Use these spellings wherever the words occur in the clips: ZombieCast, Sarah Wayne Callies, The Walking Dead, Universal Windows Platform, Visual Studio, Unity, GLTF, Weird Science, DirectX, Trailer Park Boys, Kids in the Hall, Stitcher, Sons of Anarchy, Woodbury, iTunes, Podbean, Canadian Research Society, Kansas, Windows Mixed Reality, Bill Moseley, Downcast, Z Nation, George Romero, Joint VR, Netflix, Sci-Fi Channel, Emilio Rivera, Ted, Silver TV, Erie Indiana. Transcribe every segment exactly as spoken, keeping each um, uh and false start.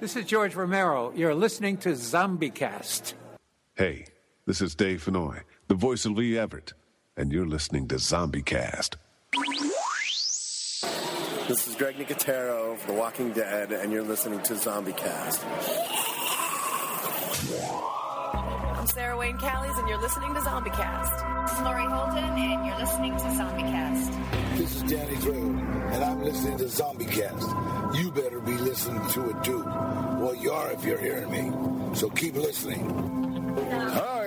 This is George Romero. You're listening to ZombieCast. Hey, this is Dave Fennoy, the voice of Lee Everett, and you're listening to ZombieCast. This is Greg Nicotero of The Walking Dead, and you're listening to ZombieCast. I'm Sarah Wayne Callies, and you're listening to ZombieCast. This is Lori Holden, and you're listening to ZombieCast. This is Danny Drew, and I'm listening to ZombieCast. You better be listening to it, too. Well, you are if you're hearing me, so keep listening. Hi,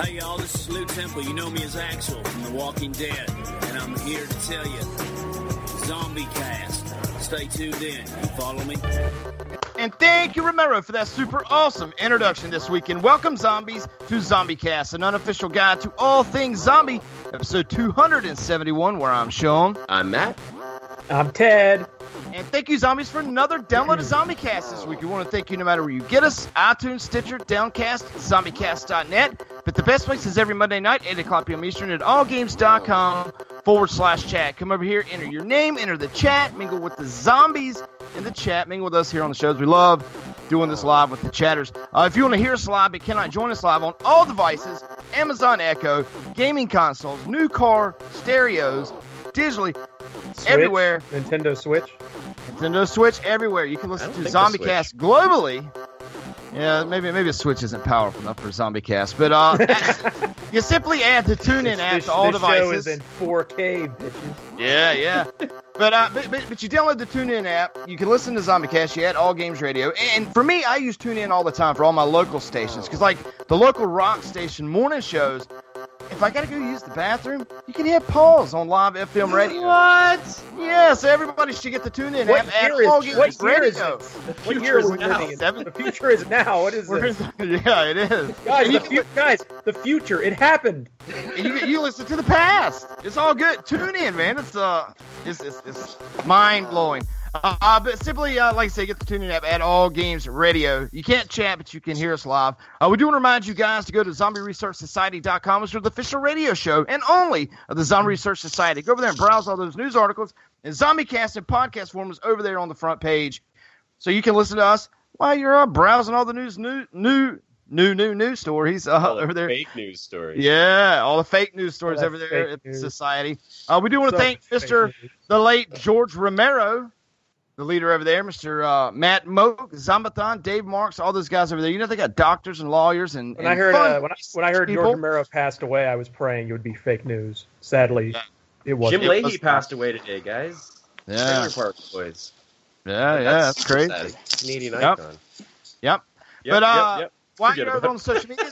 Hey y'all, this is Lou Temple. You know me as Axel from The Walking Dead, and I'm here to tell you, ZombieCast. Stay tuned in. You follow me? And thank you, Romero, for that super awesome introduction this weekend. Welcome, zombies, to ZombieCast, an unofficial guide to all things zombie, episode two seventy-one, where I'm Sean. I'm Matt. I'm Ted. And thank you, zombies, for another download of ZombieCast this week. We want to thank you no matter where you get us. iTunes, Stitcher, Downcast, ZombieCast dot net. But the best place is every Monday night, eight o'clock p.m. Eastern at allgames.com forward slash chat. Come over here, enter your name, enter the chat, mingle with the zombies in the chat, mingle with us here on the shows. We love doing this live with the chatters. Uh, if you want to hear us live but cannot join us live on all devices, Amazon Echo, gaming consoles, new car, stereos, digitally, Switch, everywhere. Nintendo Switch. Nintendo Switch, everywhere. You can listen to ZombieCast globally. Yeah, maybe maybe a Switch isn't powerful enough for ZombieCast, but uh, you simply add the TuneIn app to all this devices. This show is in four K, bitches. Yeah, yeah. but, uh, but, but but you download the TuneIn app, you can listen to ZombieCast, you add All Games Radio, and for me, I use TuneIn all the time for all my local stations, because like the local rock station morning shows, if I gotta go use the bathroom, you can hit pause on live F M radio. What? Yeah, so everybody should get the TuneIn app. What year is, Games what year is it? The future year is now. Seven? The future is now. What is this? Yeah, it is. Guys, the fu- guys, the future. It happened. And you, you listen to the past. It's all good. TuneIn, man. It's uh, it's it's, it's mind blowing. Uh, but simply, uh, like I said, get the TuneIn app at All Games Radio. You can't chat, but you can hear us live. Uh, we do want to remind you guys to go to zombie research society dot com, which is the official radio show, and only of the Zombie Research Society. Go over there and browse all those news articles, and ZombieCast and podcast form is over there on the front page. So you can listen to us while you're uh, browsing all the news, new, new, new, new news stories uh, over the there. Fake news stories. Yeah, all the fake news stories over there at news. Society. Uh, we do want to so thank Mister the late George Romero, the leader over there, Mister Uh, Matt Moak, Zombathon, Dave Marks, all those guys over there. You know they got doctors and lawyers and when and I heard uh, when, I, when I heard people. George Romero passed away, I was praying it would be fake news. Sadly, yeah. it wasn't. Jim Leahy passed away today, guys. Yeah, Trailer Park Boys. Yeah, yeah, that's, that's crazy. Sad. Canadian yep. icon. Yep. yep. But uh, yep, yep. why you're over on social media?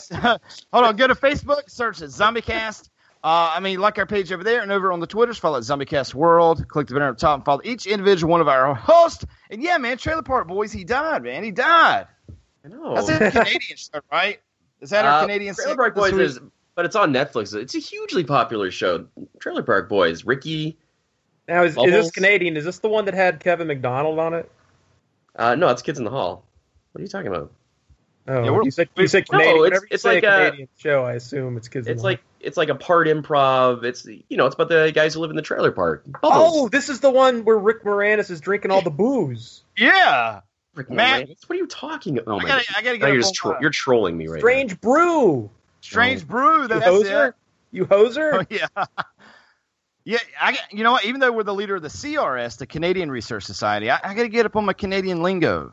Hold on, go to Facebook, search it, ZombieCast. Uh, I mean, like our page over there and over on the Twitters, follow at ZombieCast World. Click the banner up top and follow each individual one of our hosts. And yeah, man, Trailer Park Boys, he died, man. He died. I know. That's a Canadian show, right? Is that our uh, Canadian Trailer Park Boys is, but it's on Netflix. It's a hugely popular show. Trailer Park Boys, Ricky, Now, is, is this Canadian? Is this the one that had Kevin MacDonald on it? Uh, no, it's Kids in the Hall. What are you talking about? Oh, yeah, you said, you said Canadian. No, it's, it's you like a Canadian a, show. I assume it's Kids in the Hall. It's like it's like a part improv. It's you know, it's about the guys who live in the trailer park. Bubbles. Oh, this is the one where Rick Moranis is drinking all the booze. Yeah. Rick Matt, Moranis? What are you talking about? Oh, I gotta, I gotta get you're, just tro- you're trolling me right Strange now. Strange Brew. Strange oh. Brew. That's you hoser? It. You hoser? Oh, yeah. Yeah, I, you know what? Even though we're the leader of the C R S, the Canadian Research Society, I, I got to get up on my Canadian lingo.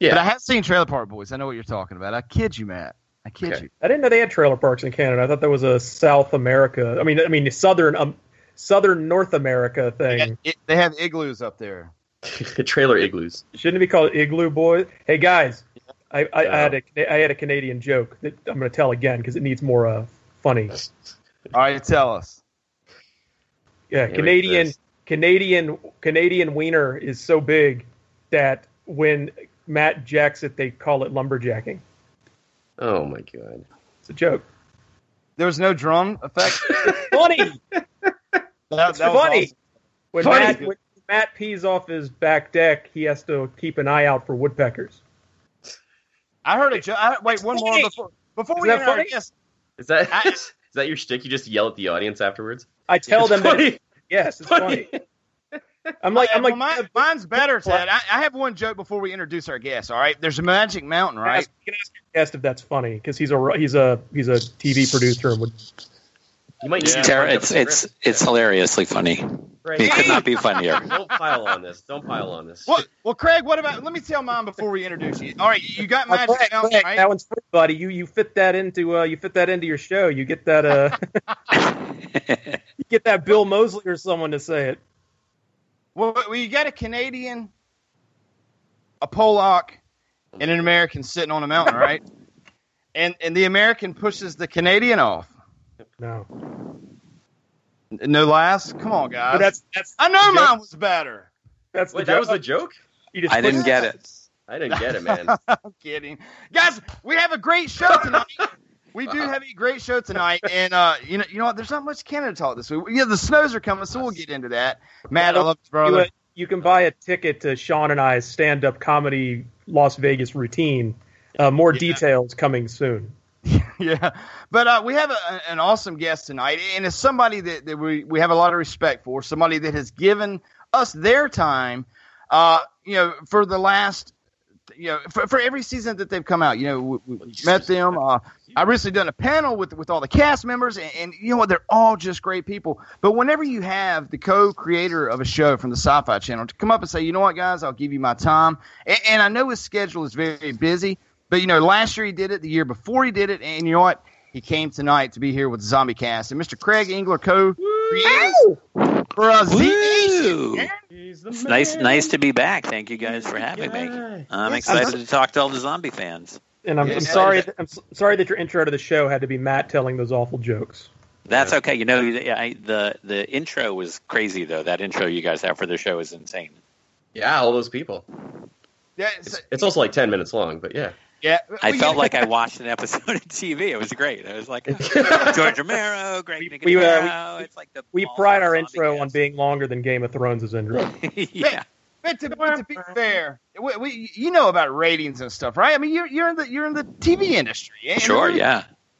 Yeah. But I have seen Trailer Park Boys. I know what you're talking about. I kid you, Matt. I kid okay. you. I didn't know they had trailer parks in Canada. I thought that was a South America. I mean, I mean, Southern um, Southern North America thing. They, got, it, they have igloos up there. Trailer igloos. Shouldn't it be called Igloo Boys? Hey, guys, I, I, I, had, a, I had a Canadian joke that I'm going to tell again because it needs more uh, funny. All right, tell us. Yeah, yeah, Canadian Canadian Canadian wiener is so big that when Matt jacks it, they call it lumberjacking. Oh my god, it's a joke. There was no drum effect. Funny. that, that funny. Awesome. When, funny. Matt, when Matt pees off his back deck, he has to keep an eye out for woodpeckers. I heard a joke. Wait, it's one funny. more before before is we get our guest. Is that I, is that your shtick? You just yell at the audience afterwards. I tell it's them funny. that, yes, it's funny. funny. I'm like, I'm like, well, mine, mine's better, Ted. I, I have one joke before we introduce our guest. All right, there's a Magic Mountain, right? You can ask your guest if that's funny because he's a he's a he's a T V producer and would. You might it's ter- it's it's, it's hilariously funny. Right. It could not be funnier. Don't pile on this. Don't pile on this. Well, well, Craig, what about? Let me tell mine before we introduce you. All right, you got Magic uh, Craig, Mountain, Craig, right? That one's free, buddy. You you fit that into uh, you fit that into your show. You get that uh. You get that Bill Moseley or someone to say it. Well, you got a Canadian, a Polak, and an American sitting on a mountain, right? and and the American pushes the Canadian off. No. No laughs? Come on, guys. That's, that's I know mine was better. That's the Wait, that was the joke? You just I didn't it. get it. I didn't get it, man. I'm kidding. Guys, we have a great show tonight. We do have a great show tonight, and uh, you know, you know what? There's not much Canada talk this week. Yeah, the snows are coming, so we'll get into that. Matt, I love you, brother. You, uh, you can buy a ticket to Sean and I's stand-up comedy Las Vegas routine. Uh, more yeah. details coming soon. yeah, but uh, we have a, an awesome guest tonight, and it's somebody that, that we we have a lot of respect for. Somebody that has given us their time, uh, you know, for the last. You know, for, for every season that they've come out, you know, we, we met them. Uh, I recently done a panel with with all the cast members, and, and you know what? They're all just great people. But whenever you have the co-creator of a show from the Sci-Fi Channel to come up and say, you know what, guys, I'll give you my time. And, and I know his schedule is very busy, but, you know, last year he did it, the year before he did it, and you know what? He came tonight to be here with ZombieCast. And Mister Craig Engler co-creator for uh, Z Nation. It's nice, nice to be back. Thank you guys for having yeah. me. I'm excited to talk to all the zombie fans. And I'm, yeah. I'm sorry. That, I'm sorry that your intro to the show had to be Matt telling those awful jokes. That's okay. You know, I, the the intro was crazy though. That intro you guys have for the show is insane. Yeah, all those people. Yeah, it's, it's also like ten minutes long, but yeah. Yeah, I felt like I watched an episode of T V. It was great. I was like, oh, George Romero, Greg Nicotero. We, we, uh, we, it's like the we pride our intro cast. on being longer than Game of Thrones' intro. yeah, but, but, to, but to be fair, we, we, you know about ratings and stuff, right? I mean, you're you're in the you're in the T V industry. And sure, and yeah,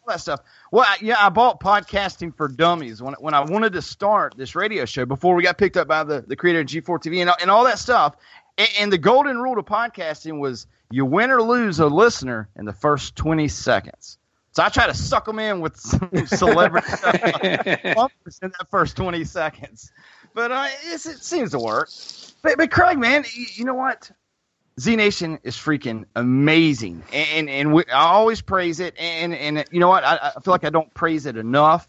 all that stuff. Well, I, yeah, I bought Podcasting for Dummies when when I wanted to start this radio show before we got picked up by the, the creator of G four T V and and all that stuff. And, and the golden rule to podcasting was. You win or lose a listener in the first twenty seconds. So I try to suck them in with some celebrity stuff in that first twenty seconds. But uh, it's, it seems to work. But, but Craig, man, you, you know what? Z Nation is freaking amazing. And, and, and we, I always praise it. And, and you know what? I, I feel like I don't praise it enough.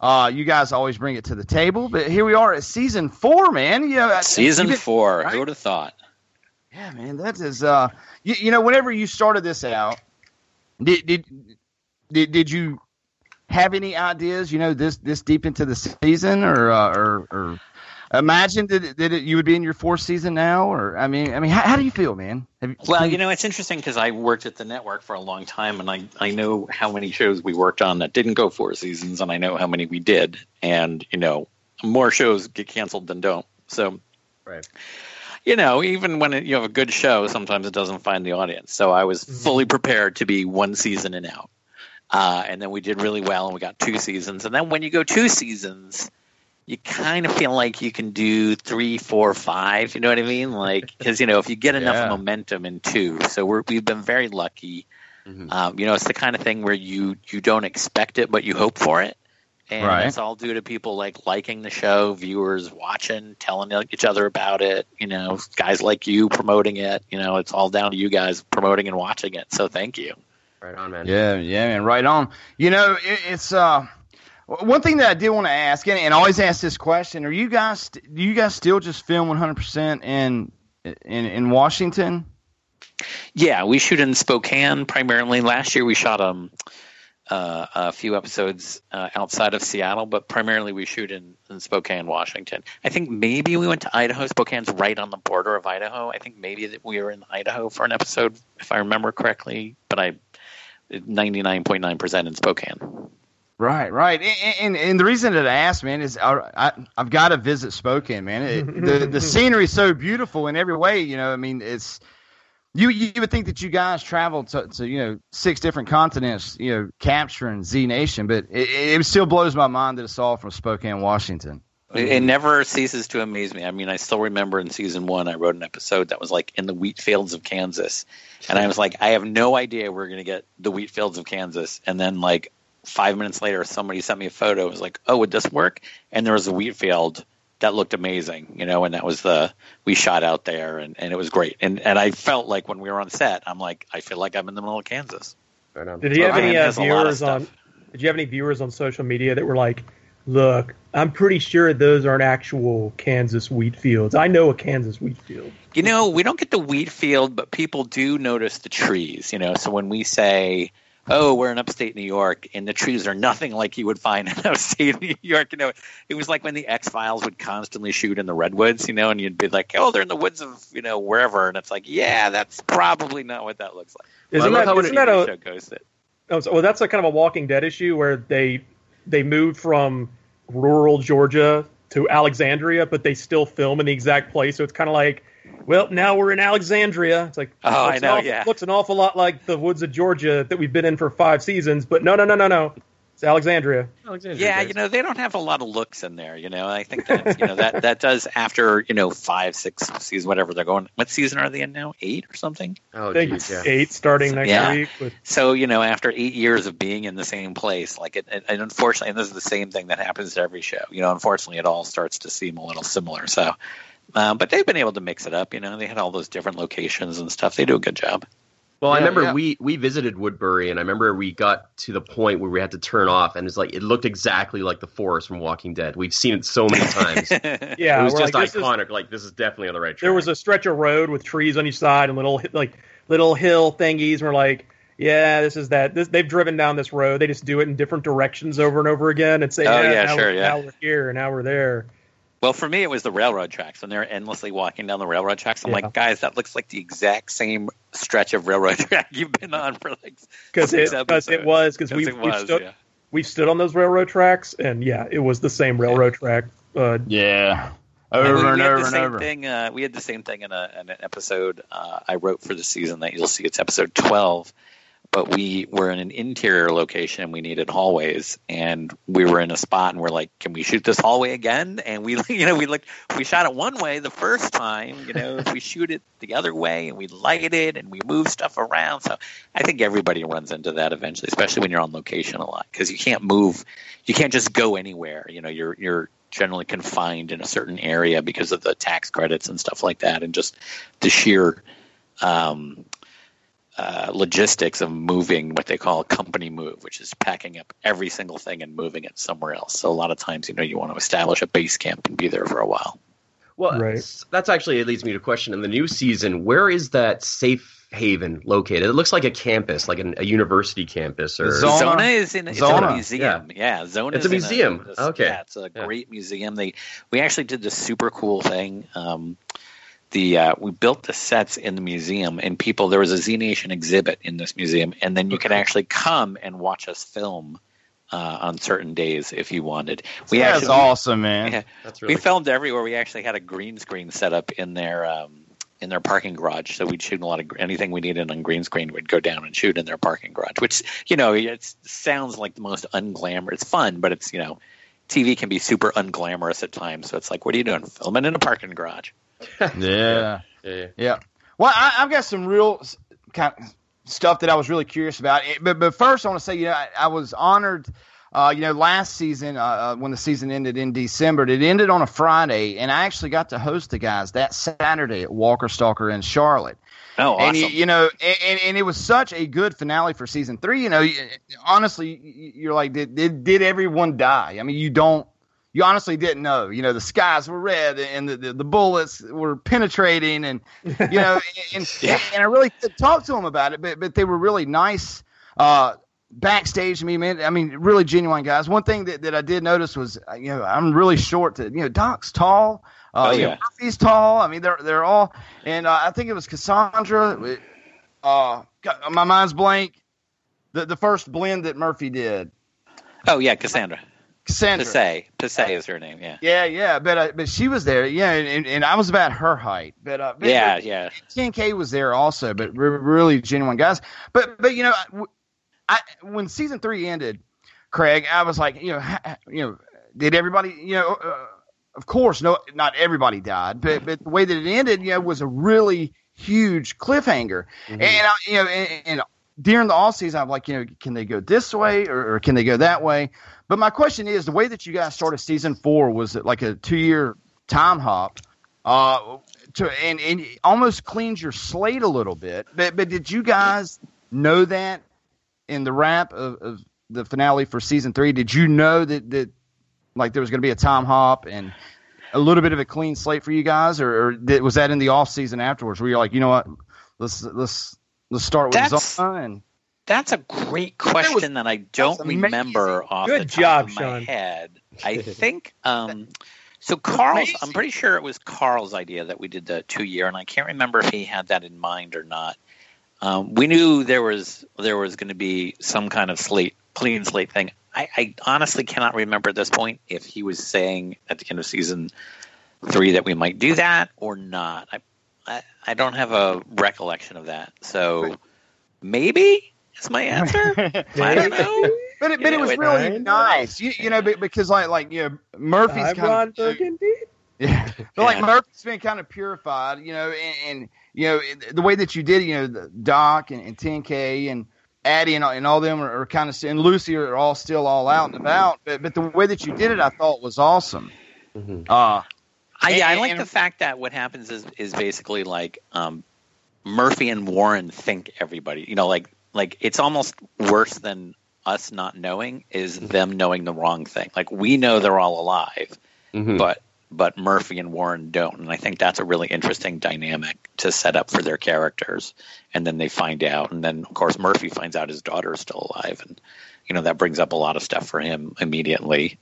Uh, you guys always bring it to the table. But here we are at season four, man. You know, season you did, four. Right? Who would have thought? Yeah, man, that is, uh, you, you know, whenever you started this out, did, did did did you have any ideas, you know, this this deep into the season or uh, or, or imagine that, that it, you would be in your fourth season now? Or I mean, I mean, how, how do you feel, man? Have you, well, you know, it's interesting because I worked at the network for a long time and I, I know how many shows we worked on that didn't go four seasons and I know how many we did. And, you know, more shows get canceled than don't. So, right. You know, even when it, you have a good show, sometimes it doesn't find the audience. So I was mm-hmm. fully prepared to be one season and out. Uh, and then we did really well, and we got two seasons. And then when you go two seasons, you kind of feel like you can do three, four, five. You know what I mean? Like, because, you know, if you get enough yeah. momentum in two. So we're, we've been very lucky. Mm-hmm. Um, you know, it's the kind of thing where you, you don't expect it, but you hope for it. And right. that's all due to people like liking the show, viewers watching, telling each other about it, you know, guys like you promoting it. You know, it's all down to you guys promoting and watching it. So thank you. Right on, man. Yeah, yeah, man. Right on. You know, it, it's uh, one thing that I did want to ask, and, and I always ask this question: Are you guys do you guys still just film one hundred percent in in in Washington? Yeah, we shoot in Spokane primarily. Last year we shot um uh, a few episodes uh, outside of Seattle, but primarily we shoot in, in Spokane, Washington. I think maybe we went to Idaho. Spokane's right on the border of Idaho. I think maybe that we were in Idaho for an episode, if I remember correctly, but I. ninety-nine point nine percent in Spokane. Right, right. And, and, and the reason that I asked, man, is I, I, I've got to visit Spokane, man. It, the the scenery is so beautiful in every way, you know. I mean, it's you you would think that you guys traveled to, to you know, six different continents, you know, capturing Z Nation, but it, it still blows my mind that it's all from Spokane, Washington. It, it never ceases to amaze me. I mean, I still remember in season one, I wrote an episode that was like in the wheat fields of Kansas. And I was like, I have no idea we're going to get the wheat fields of Kansas. And then like five minutes later, somebody sent me a photo. It was like, oh, would this work? And there was a wheat field that looked amazing, you know, and that was the, we shot out there and, and it was great. And, and I felt like when we were on set, I'm like, I feel like I'm in the middle of Kansas. Did you have any uh, viewers on, did you have any viewers on social media that were like, look, I'm pretty sure those aren't actual Kansas wheat fields. I know a Kansas wheat field. You know, we don't get the wheat field, but people do notice the trees, you know. So when we say, oh, we're in upstate New York, and the trees are nothing like you would find in upstate New York, you know. It was like when the X-Files would constantly shoot in the redwoods, you know, and you'd be like, oh, they're in the woods of, you know, wherever. And it's like, yeah, that's probably not what that looks like. Isn't well, that, isn't that a show goes it. Oh, so, well, that's a kind of a Walking Dead issue where they – they moved from rural Georgia to Alexandria, but they still film in the exact place. So it's kind of like, well, now we're in Alexandria. It's like, oh, I know, awful, yeah. Looks an awful lot like the woods of Georgia that we've been in for five seasons, but no, no, no, no, no. It's Alexandria. Alexandria yeah, goes. You know, they don't have a lot of looks in there, you know. I think that, you know, that, that does after, you know, five, six seasons, whatever they're going. What season are they in now? Eight or something? Oh, I think geez, yeah. eight starting so, next yeah. week. With- so, you know, after eight years of being in the same place, like it, it, and unfortunately, and this is the same thing that happens to every show, you know, unfortunately, it all starts to seem a little similar. So, um, but they've been able to mix it up, you know, they had all those different locations and stuff. They do a good job. Well, yeah, I remember yeah. we, we visited Woodbury, and I remember we got to the point where we had to turn off, and it's like it looked exactly like the forest from Walking Dead. We've seen it so many times. yeah, it was just like, iconic. Is, like this is definitely on the right track. There was a stretch of road with trees on each side and little like little hill thingies. And we're like, yeah, this is that. This, they've driven down this road. They just do it in different directions over and over again, and say, oh yeah, yeah now, sure, yeah. Now we're here, and now we're there. Well, for me, it was the railroad tracks, and they're endlessly walking down the railroad tracks. I'm yeah. like, guys, that looks like the exact same stretch of railroad track you've been on for like six it, episodes. Because it was, because we've, we've, stood, yeah. we've stood on those railroad tracks, and yeah, it was the same railroad yeah. track. Uh, yeah. Over and, we, and we over and over. Thing, uh, we had the same thing in, a, in an episode uh, I wrote for the season that you'll see. It's episode twelve. But we were in an interior location and we needed hallways, and we were in a spot and we're like, can we shoot this hallway again? And we, you know, we looked, we shot it one way the first time, you know, if we shoot it the other way and we light it and we move stuff around. So I think everybody runs into that eventually, especially when you're on location a lot, because you can't move, you can't just go anywhere. You know, you're, you're generally confined in a certain area because of the tax credits and stuff like that. And just the sheer, um, Uh, logistics of moving what they call a company move, which is packing up every single thing and moving it somewhere else. So a lot of times, you know, you want to establish a base camp and be there for a while. Well, right. that's actually, it leads me to a question. In the new season, where is that safe haven located? It looks like a campus, like an, a university campus. Or Zona, Zona is in it's a museum. Yeah, yeah Zona It's a museum. A, this, okay. Yeah, it's a yeah. great museum. They We actually did this super cool thing. Um The uh, we built the sets in the museum, and people there was a Z Nation exhibit in this museum, and then you okay. could actually come and watch us film uh, on certain days if you wanted. We That's actually, awesome, man. Yeah, That's really we filmed cool. everywhere. We actually had a green screen set up in their um, in their parking garage, so we'd shoot a lot of anything we needed on green screen. We'd go down and shoot in their parking garage, which, you know, it sounds like the most unglamorous. It's fun, but it's, you know, T V can be super unglamorous at times. So it's like, what are you doing? Filming in a parking garage. yeah. yeah. Yeah. Well, I, I've got some real kind of stuff that I was really curious about. It, but, but first, I want to say, you know, I, I was honored, uh, you know, last season uh, when the season ended in December. It ended on a Friday, and I actually got to host the guys that Saturday at Walker Stalker in Charlotte. Oh, awesome. And, you, you know, and, and, and it was such a good finale for season three. You know, you, honestly, you're like, did, did did everyone die? I mean, you don't, you honestly didn't know. You know, the skies were red and the, the, the bullets were penetrating, and, you know, and, yeah. and, and I really talked to them about it, but, but they were really nice uh, backstage to me, man. I mean, really genuine guys. One thing that, that I did notice was, you know, I'm really short. To, you know, Doc's tall. Uh, oh, yeah. Murphy's tall. I mean, they're they're all, and uh, I think it was Cassandra. Uh, my mind's blank. The the first blend that Murphy did. Oh yeah, Cassandra. Cassandra. Passay. Passay is her name. Yeah. Yeah, yeah, but uh, but she was there. Yeah, and, and I was about her height. But, uh, but yeah, but, yeah. ten K was there also, but re- really genuine guys. But but you know, I, I, when season three ended, Craig, I was like, you know, ha, you know, did everybody, you know. Uh, Of course, no, not everybody died, but but the way that it ended, you know, was a really huge cliffhanger. Mm-hmm. And I, you know, and, and during the off season, I'm like, you know, can they go this way or, or can they go that way? But my question is, the way that you guys started season four was like a two year time hop, uh, to and and almost cleans your slate a little bit. But but did you guys know that in the wrap of, of the finale for season three? Did you know that that? Like there was going to be a time hop and a little bit of a clean slate for you guys, or, or did, was that in the off season afterwards? Where you're like, you know what, let's let's let's start with Zona. And that's a great question was, that I don't remember off Good the top job, of my Sean. head. I think um, so. Carl's, amazing. I'm pretty sure it was Carl's idea that we did the two year, and I can't remember if he had that in mind or not. Um, we knew there was there was going to be some kind of slate, clean slate thing. I, I honestly cannot remember at this point if he was saying at the end of season three that we might do that or not. I I, I don't have a recollection of that. So maybe that's my answer. I don't know. But it, but know, it was it, really nice. You, you know, because like, like you know, Murphy's I'm kind Ron of... Burgundy. Yeah. But yeah. like Murphy's been kind of purified, you know, and, and you know, the way that you did, you know, the Doc and, and ten K and Addie and, and all them are, are kind of, and Lucy are all still all out and about, but but the way that you did it, I thought was awesome. Mm-hmm. Uh, I, yeah, and, I like and, the fact that what happens is is basically like um, Murphy and Warren think everybody, you know, like like it's almost worse than us not knowing is them knowing the wrong thing. Like we know they're all alive, mm-hmm. but but Murphy and Warren don't, and I think that's a really interesting dynamic to set up for their characters. And then they find out, and then of course Murphy finds out his daughter is still alive, and you know that brings up a lot of stuff for him immediately.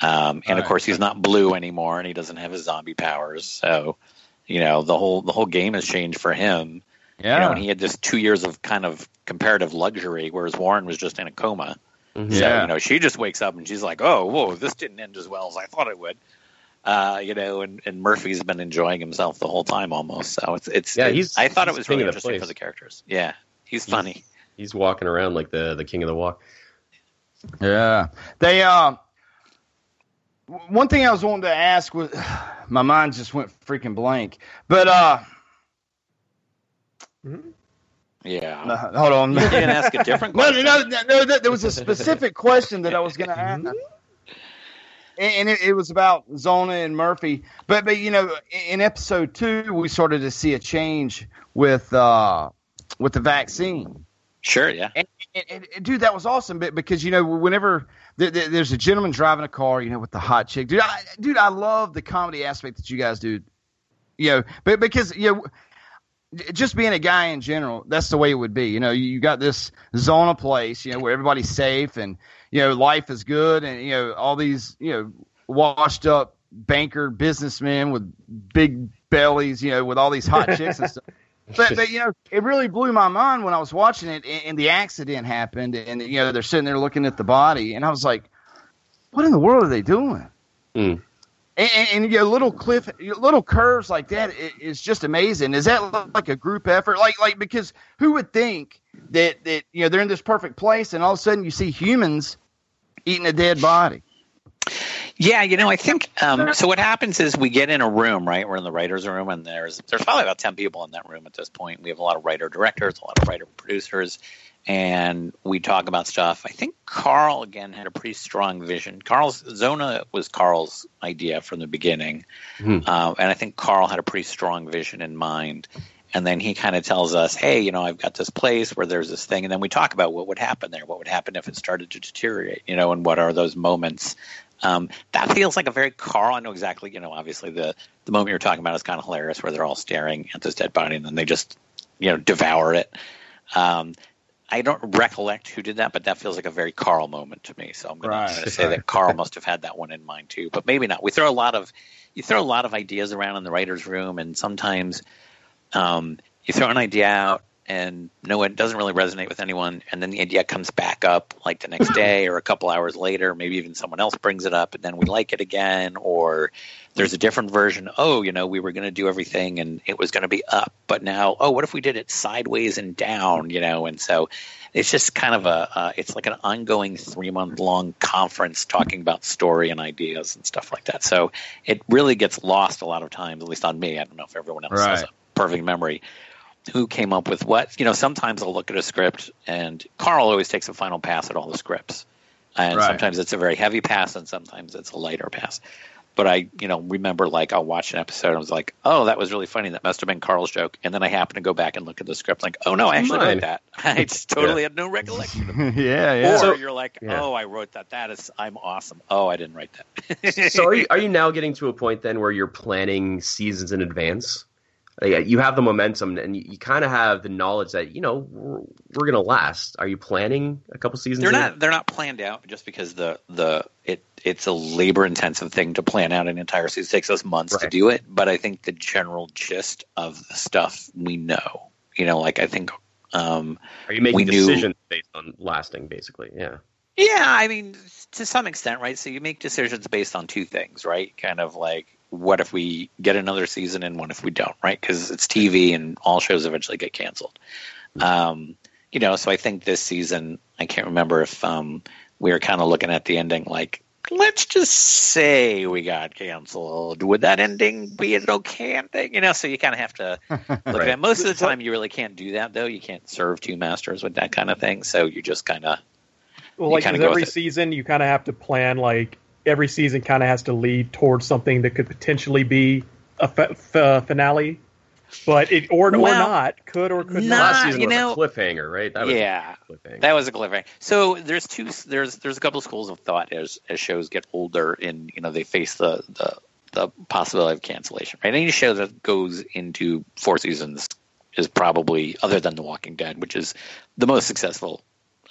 Um, and of course he's not blue anymore, and he doesn't have his zombie powers, so you know the whole the whole game has changed for him. Yeah, you know, and he had this two years of kind of comparative luxury, whereas Warren was just in a coma. Mm-hmm. So yeah. you know she just wakes up and she's like, oh, whoa, this didn't end as well as I thought it would. Uh, you know, and, and Murphy's been enjoying himself the whole time almost. So it's it's. Yeah, he's, it's I thought he's it was really interesting place. for the characters. Yeah, he's, he's funny. He's walking around like the the king of the walk. Yeah, they. Uh, one thing I was wanting to ask was, my mind just went freaking blank. But uh, yeah, no, hold on. You can ask a different question. No, no, no, no. There was a specific question that I was going to ask. And it, it was about Zona and Murphy. But, but you know, in episode two, we started to see a change with uh, with the vaccine. Sure, yeah. And, and, and, dude, that was awesome because, you know, whenever th- th- there's a gentleman driving a car, you know, with the hot chick. Dude, I, dude, I love the comedy aspect that you guys do. You know, but because, you know, just being a guy in general, that's the way it would be. You know, you got this Zona place, you know, where everybody's safe and, you know, life is good. And, you know, all these, you know, washed up banker businessmen with big bellies, you know, with all these hot chicks and stuff. But, but, you know, it really blew my mind when I was watching it and, and the accident happened and, you know, they're sitting there looking at the body. And I was like, what in the world are they doing? Mm. And, and, and, you know, little cliff, little curves like that is just amazing. Is that like a group effort? Like, like because who would think that, that, you know, they're in this perfect place and all of a sudden you see humans eating a dead body? Yeah, you know, I think um, so. What happens is we get in a room, right? We're in the writer's room, and there's there's probably about ten people in that room at this point. We have a lot of writer directors, a lot of writer producers, and we talk about stuff. I think Carl again had a pretty strong vision. Carl's Zona was Carl's idea from the beginning, hmm. uh, and I think Carl had a pretty strong vision in mind. And then he kind of tells us, hey, you know, I've got this place where there's this thing. And then we talk about what would happen there, what would happen if it started to deteriorate, you know, and what are those moments. Um, that feels like a very Carl. I know exactly, you know, obviously the, the moment you're talking about is kind of hilarious where they're all staring at this dead body and then they just, you know, devour it. Um, I don't recollect who did that, but that feels like a very Carl moment to me. So I'm going right. to say that Carl must have had that one in mind too, but maybe not. We throw a lot of, you throw a lot of ideas around in the writer's room and sometimes – Um, you throw an idea out and no, it doesn't really resonate with anyone. And then the idea comes back up like the next day or a couple hours later, maybe even someone else brings it up and then we like it again, or there's a different version. Oh, you know, we were going to do everything and it was going to be up, but now, oh, what if we did it sideways and down, you know? And so it's just kind of a, uh, it's like an ongoing three month long conference talking about story and ideas and stuff like that. So it really gets lost a lot of times, at least on me. I don't know if everyone else does it. Perfect memory. Who came up with what? You know, sometimes I'll look at a script and Carl always takes a final pass at all the scripts. And right. sometimes it's a very heavy pass and sometimes it's a lighter pass. But I, you know, remember like I'll watch an episode and I was like, oh, that was really funny. That must have been Carl's joke. And then I happen to go back and look at the script like, oh, no, I actually wrote that. I just totally yeah. had no recollection of it. yeah, yeah. Or so, you're like, yeah. oh, I wrote that. That is, I'm awesome. Oh, I didn't write that. So are you, are you now getting to a point then where you're planning seasons in advance? You have the momentum, and you, you kind of have the knowledge that you know we're, we're going to last. Are you planning a couple seasons? They're not. In? They're not planned out just because the the it it's a labor intensive thing to plan out an entire season. It takes us months right. to do it. But I think the general gist of the stuff we know. You know, like I think. Um, Are you making we decisions knew, based on lasting? Basically, yeah. Yeah, I mean, to some extent, right? So you make decisions based on two things, right? Kind of like. What if we get another season and what if we don't, right? Because it's T V and all shows eventually get canceled. Um, you know, so I think this season, I can't remember if um, we were kind of looking at the ending like, let's just say we got canceled. Would that ending be an okay ending? You know, so you kind of have to look right. at it. Most of the time you really can't do that, though. You can't serve two masters with that kind of thing. So you just kind of Well, like every season, you kind of have to plan like, every season kind of has to lead towards something that could potentially be a f- f- finale, but it or, well, or not could or could not. Last season you was know, a cliffhanger, right? That was yeah, a cliffhanger. that was a cliffhanger. So there's two. There's there's a couple of schools of thought as as shows get older and you know they face the the, the possibility of cancellation. Right, any show that goes into four seasons is probably other than The Walking Dead, which is the most successful.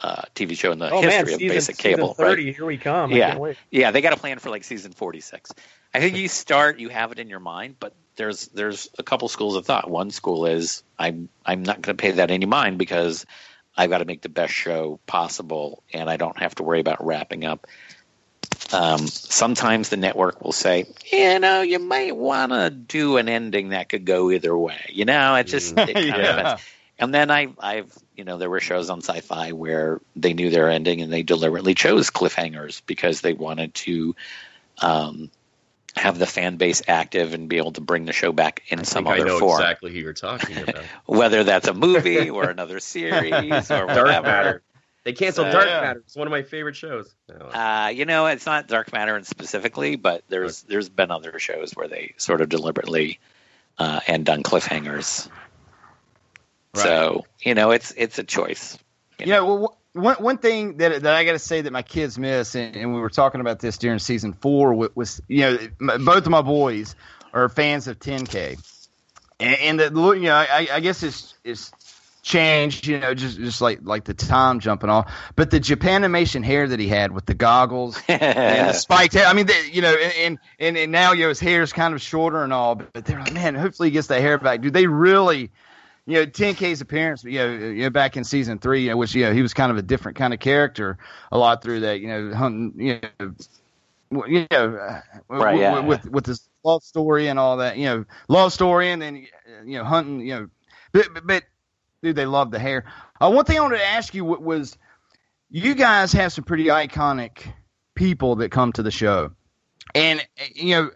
Uh, T V show in the oh, history man, season, of basic cable. thirty, right? Here we come. Yeah, yeah, they got a plan for like season forty-six. I think you start, you have it in your mind, but there's there's a couple schools of thought. One school is I'm I'm not going to pay that any mind because I've got to make the best show possible, and I don't have to worry about wrapping up. Um, sometimes the network will say, you know, you might want to do an ending that could go either way. You know, it just it kind yeah. of depends. And then I, I've, you know, there were shows on Sci-Fi where they knew their ending and they deliberately chose cliffhangers because they wanted to um, have the fan base active and be able to bring the show back in I some think other I know form. Exactly who you're talking about. Whether that's a movie or another series or whatever. Dark Matter. They canceled so, Dark yeah. Matter. It's one of my favorite shows. No. Uh, you know, it's not Dark Matter specifically, but there's there's been other shows where they sort of deliberately uh, end on cliffhangers. Right. So, you know, it's it's a choice. You know? Yeah, well, one one thing that that I got to say that my kids miss, and, and we were talking about this during season four, was, you know, both of my boys are fans of ten K. And, and the, you know, I, I guess it's, it's changed, you know, just, just like, like the time jumping off. But the Japanimation hair that he had with the goggles and the spiked hair, I mean, the, you know, and, and, and now, you know, his hair is kind of shorter and all. But they're like, man, hopefully he gets that hair back. Dude, they really – you know, ten K's appearance, you know, you know, back in season three, you know, which, you know, he was kind of a different kind of character a lot through that, you know, hunting, you know, you know, uh, right, yeah, with, with with this love story and all that, you know, love story, and then, you know, hunting, you know, but, but, but dude, they love the hair. Uh, one thing I wanted to ask you was, you guys have some pretty iconic people that come to the show, and, you know,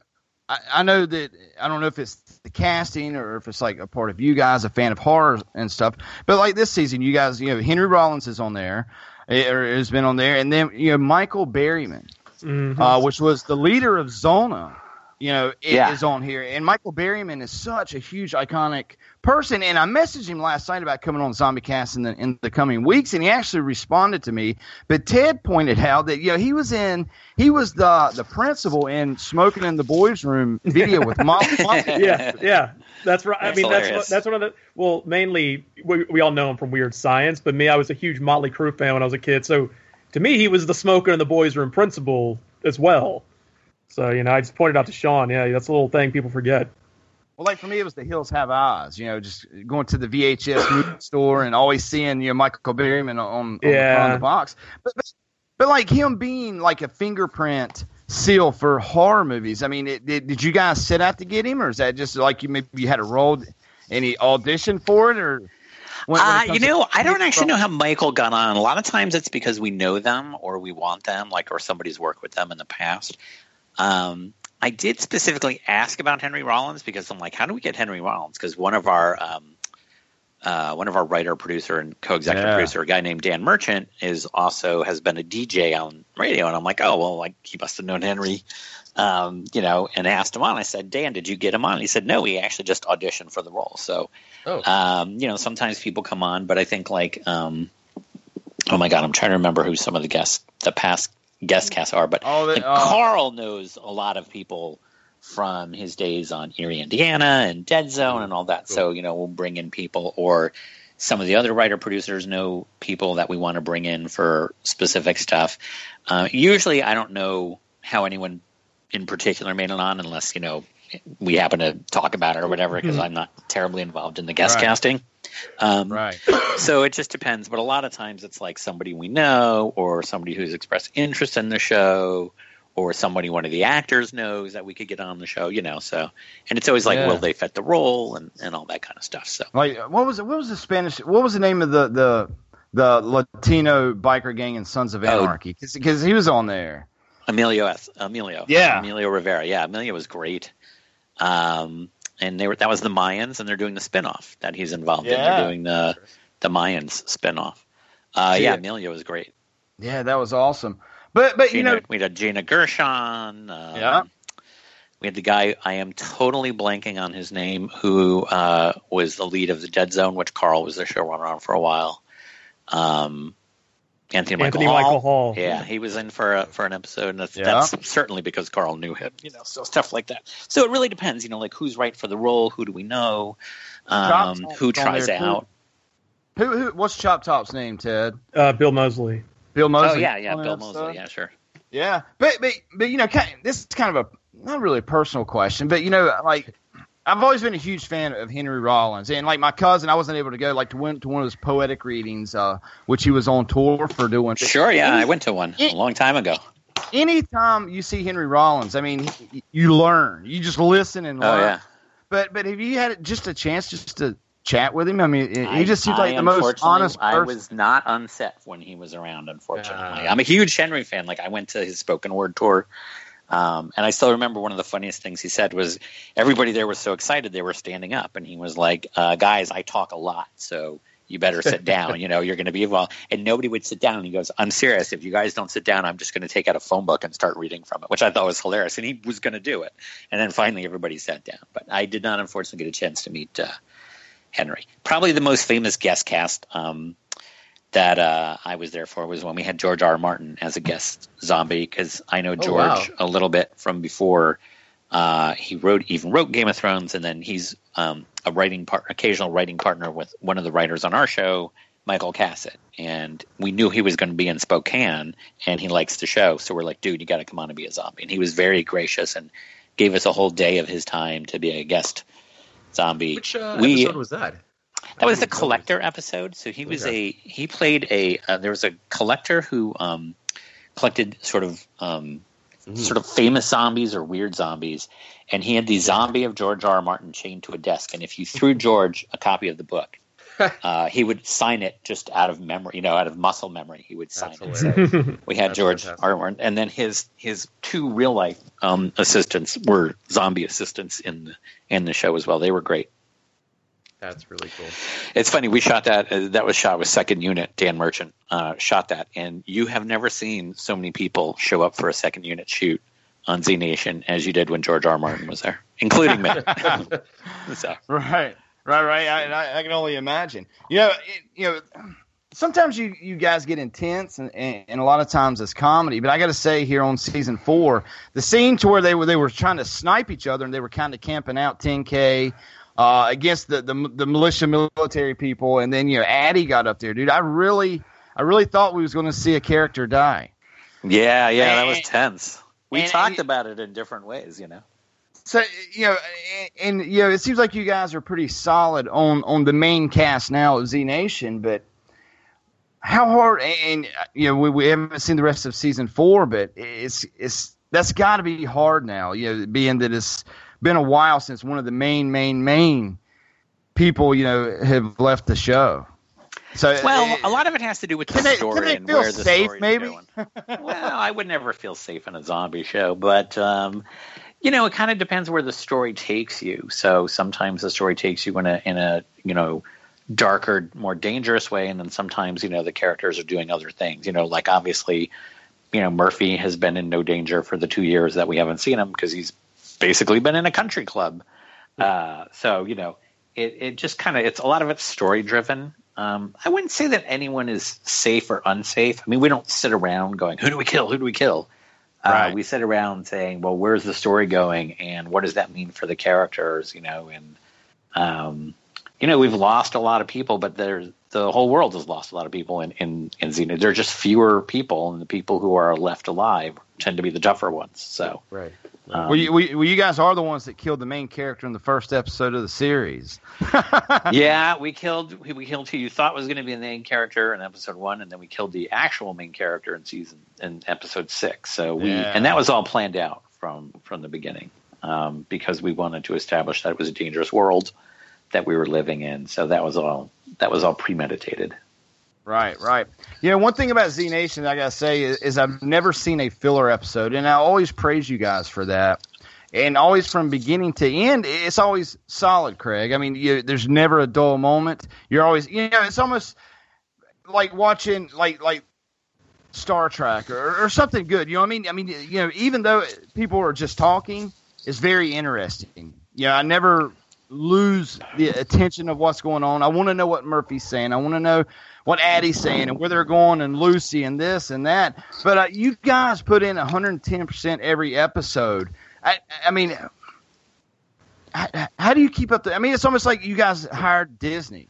I, I know that, I don't know if it's the casting or if it's like a part of you guys, a fan of horror and stuff, but like this season, you guys, you know, Henry Rollins is on there, or has been on there, and then, you know, Michael Berryman. Mm-hmm. Uh, which was the leader of Zona, you know, it, yeah. is on here. And Michael Berryman is such a huge, iconic person. And I messaged him last night about coming on ZombieCast in the, in the coming weeks, and he actually responded to me. But Ted pointed out that, you know, he was in – he was the the principal in Smoking in the Boys Room video with Mom. Mom. Yeah, yeah. That's right. That's I mean, hilarious. that's that's one of the – well, mainly we, we all know him from Weird Science, but me, I was a huge Motley Crue fan when I was a kid, so – to me, he was the smoker in the boys' room principal as well. So, you know, I just pointed out to Sean, yeah, that's a little thing people forget. Well, like for me, it was The Hills Have Eyes, you know, just going to the V H S movie store and always seeing, you know, Michael Berryman on, on, yeah. on, the, on the box. But, but, but like him being like a fingerprint seal for horror movies, I mean, it, it, did you guys set out to get him, or is that just like you maybe you had a role and he auditioned for it, or... When, when uh, you know, I don't actually know how Michael got on. A lot of times it's because we know them or we want them, like, or somebody's worked with them in the past. Um, I did specifically ask about Henry Rollins because I'm like, how do we get Henry Rollins? Because one of our um, uh, one of our writer, producer, and co-executive yeah. producer, a guy named Dan Merchant, is also has been a D J on radio, and I'm like, oh well, like he must have known Henry, um, you know, and asked him on. I said, Dan, did you get him on? And he said, no, he actually just auditioned for the role, so. Oh. Um, you know, sometimes people come on, but I think like, um, oh my God, I'm trying to remember who some of the guests, the past guest casts are, but oh, they, like, oh. Carl knows a lot of people from his days on Erie, Indiana and Dead Zone and all that. Cool. So, you know, we'll bring in people, or some of the other writer producers know people that we want to bring in for specific stuff. Uh, usually I don't know how anyone in particular made it on unless, you know, we happen to talk about it or whatever, because I'm not terribly involved in the guest right. casting. Um, right. So it just depends. But a lot of times it's like somebody we know, or somebody who's expressed interest in the show, or somebody one of the actors knows that we could get on the show, you know. So, and it's always like, yeah. will they fit the role, and, and all that kind of stuff. So, like, what was it? What was the Spanish? What was the name of the the, the Latino biker gang in Sons of Anarchy? Because oh, he was on there. Emilio S. Emilio. Yeah. Emilio Rivera. Yeah. Emilio was great. Um, and they were, that was the Mayans, and they're doing the spinoff that he's involved yeah. in. They're doing the, the Mayans spinoff. Uh, yeah, Amelia was great. Yeah, that was awesome. But, but Gina, you know, we had Gina Gershon. Um, yeah. We had the guy, I am totally blanking on his name, who, uh, was the lead of the Dead Zone, which Carl was the showrunner on for a while. Um, Anthony Michael, Anthony Hall. Michael Hall. Yeah, yeah, he was in for a, for an episode, and that's, yeah. that's certainly because Carl knew him, you know, so stuff like that. So it really depends, you know, like who's right for the role, who do we know, um, who tries out. Who, who? What's Chop Top's name, Ted? Uh, Bill Moseley. Bill Moseley. Oh, yeah, yeah, Bill Moseley, yeah, sure. Yeah, but, but, but you know, kind of, this is kind of a, not really a personal question, but, you know, like, I've always been a huge fan of Henry Rollins, and like my cousin, I wasn't able to go like to went to one of those poetic readings, uh, which he was on tour for doing. Sure, yeah, any, I went to one any, a long time ago. Anytime you see Henry Rollins, I mean, you learn. You just listen and learn. Oh, yeah. But but have you had just a chance just to chat with him? I mean, I, he just seems like the most honest person. I was not on set when he was around, unfortunately. Uh, I'm a huge Henry fan. Like I went to his spoken word tour. Um, and I still remember one of the funniest things he said was everybody there was so excited they were standing up, and he was like, uh, guys, I talk a lot, so you better sit down. You know, you're going to be well. And nobody would sit down. And he goes, I'm serious. If you guys don't sit down, I'm just going to take out a phone book and start reading from it, which I thought was hilarious. And he was going to do it. And then finally everybody sat down. But I did not, unfortunately, get a chance to meet uh, Henry. Probably the most famous guest cast um, that uh, I was there for was when we had George R. R. Martin as a guest zombie, because I know George oh, wow. a little bit from before. Uh, he wrote even wrote Game of Thrones, and then he's um, a writing partner, occasional writing partner with one of the writers on our show, Michael Cassett. And we knew he was going to be in Spokane, and he likes the show, so we're like, dude, you got to come on and be a zombie. And he was very gracious and gave us a whole day of his time to be a guest zombie. Which uh, we, episode was that? That was the collector episode. So he was okay. a he played a uh, there was a collector who um, collected sort of um, mm. sort of famous zombies or weird zombies, and he had the zombie of George R. R. Martin chained to a desk. And if you threw George a copy of the book, uh, he would sign it just out of memory, you know, out of muscle memory. He would sign That's it. So we had That's George fantastic. R. R. Martin, and then his his two real life um, assistants were zombie assistants in the, in the show as well. They were great. That's really cool. It's funny. We shot that. Uh, that was shot with second unit. Dan Merchant uh, shot that. And you have never seen so many people show up for a second unit shoot on Z Nation as you did when George R. R. Martin was there, including me. So. Right. Right. Right. I, I, I can only imagine. You know, it, you know, sometimes you, you guys get intense and, and, and a lot of times it's comedy. But I got to say here on season four, the scene to where they were, they were trying to snipe each other and they were kind of camping out ten K Uh, against the, the the militia military people, and then you know Addie got up there, dude. I really, I really thought we was going to see a character die. Yeah, yeah, and, that was tense. We and, talked and, about it in different ways, you know. So you know, and, and you know, it seems like you guys are pretty solid on on the main cast now of Z Nation, but how hard? And you know, we we haven't seen the rest of season four, but it's it's that's got to be hard now, you know, being that it's been a while since one of the main main main people you know have left the show. So well, it, a lot of it has to do with the they, story and where the safe, story's maybe? Going. Well, I would never feel safe in a zombie show, but um, you know, it kind of depends where the story takes you. So sometimes the story takes you in a in a you know darker, more dangerous way, and then sometimes you know the characters are doing other things. You know, like obviously, you know Murphy has been in no danger for the two years that we haven't seen him because he's basically been in a country club. Uh, so, you know, it, it just kind of, it's a lot of it's story driven. Um, I wouldn't say that anyone is safe or unsafe. I mean, we don't sit around going, who do we kill? Who do we kill? Uh, right. We sit around saying, well, where's the story going? And what does that mean for the characters? You know, and, um, you know, we've lost a lot of people, but there's, the whole world has lost a lot of people in, in, in Xena. There are just fewer people, and the people who are left alive tend to be the tougher ones. So, right. Um, well, you, well, you guys are the ones that killed the main character in the first episode of the series. Yeah, we killed we, we killed who you thought was going to be the main character in episode one, and then we killed the actual main character in season in episode six. So we yeah. and that was all planned out from from the beginning um, because we wanted to establish that it was a dangerous world that we were living in. So that was all that was all premeditated. Right, right. You know, one thing about Z Nation I got to say is, is I've never seen a filler episode, and I always praise you guys for that. And always from beginning to end, it's always solid, Craig. I mean, you, there's never a dull moment. You're always, you know, it's almost like watching like like Star Trek or, or something good. You know what I mean? I mean, you know, even though people are just talking, it's very interesting. Yeah, you know, I never lose the attention of what's going on. I want to know what Murphy's saying. I want to know what Addie's saying and where they're going and Lucy and this and that. But uh, you guys put in one hundred ten percent every episode. I, I mean, how, how do you keep up the – I mean, it's almost like you guys hired Disney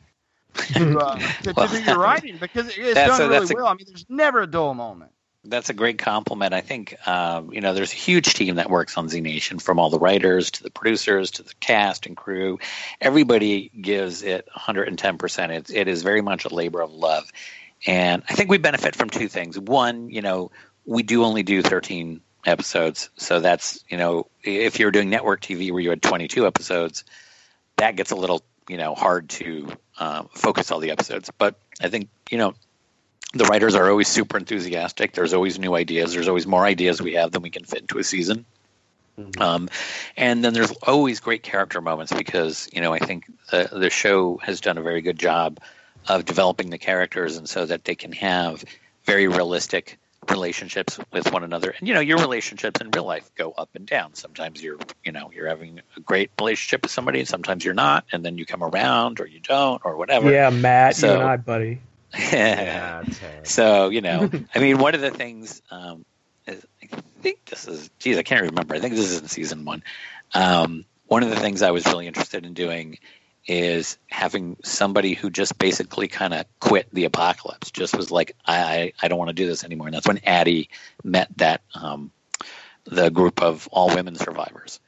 to, uh, to, well, to do your writing because it's done so really a, well. I mean, there's never a dull moment. That's a great compliment. I think, uh, you know, there's a huge team that works on Z Nation, from all the writers to the producers to the cast and crew. Everybody gives it one hundred ten percent. It, it is very much a labor of love. And I think we benefit from two things. One, you know, we do only do thirteen episodes. So that's, you know, if you're doing network T V where you had twenty-two episodes, that gets a little, you know, hard to um, focus all the episodes. But I think, you know, the writers are always super enthusiastic. There's always new ideas. There's always more ideas we have than we can fit into a season. Mm-hmm. Um, and then there's always great character moments because, you know, I think the, the show has done a very good job of developing the characters, and so that they can have very realistic relationships with one another. And, you know, your relationships in real life go up and down. Sometimes you're, you know, you're having a great relationship with somebody, sometimes you're not, and then you come around or you don't or whatever. Yeah, Matt, so, you and I, buddy. Yeah. So, you know, I mean, one of the things um, is, I think this is, geez, I can't remember. I think this is in season one. Um, one of the things I was really interested in doing is having somebody who just basically kind of quit the apocalypse, just was like, I, I don't want to do this anymore. And that's when Addie met that, um, the group of all women survivors.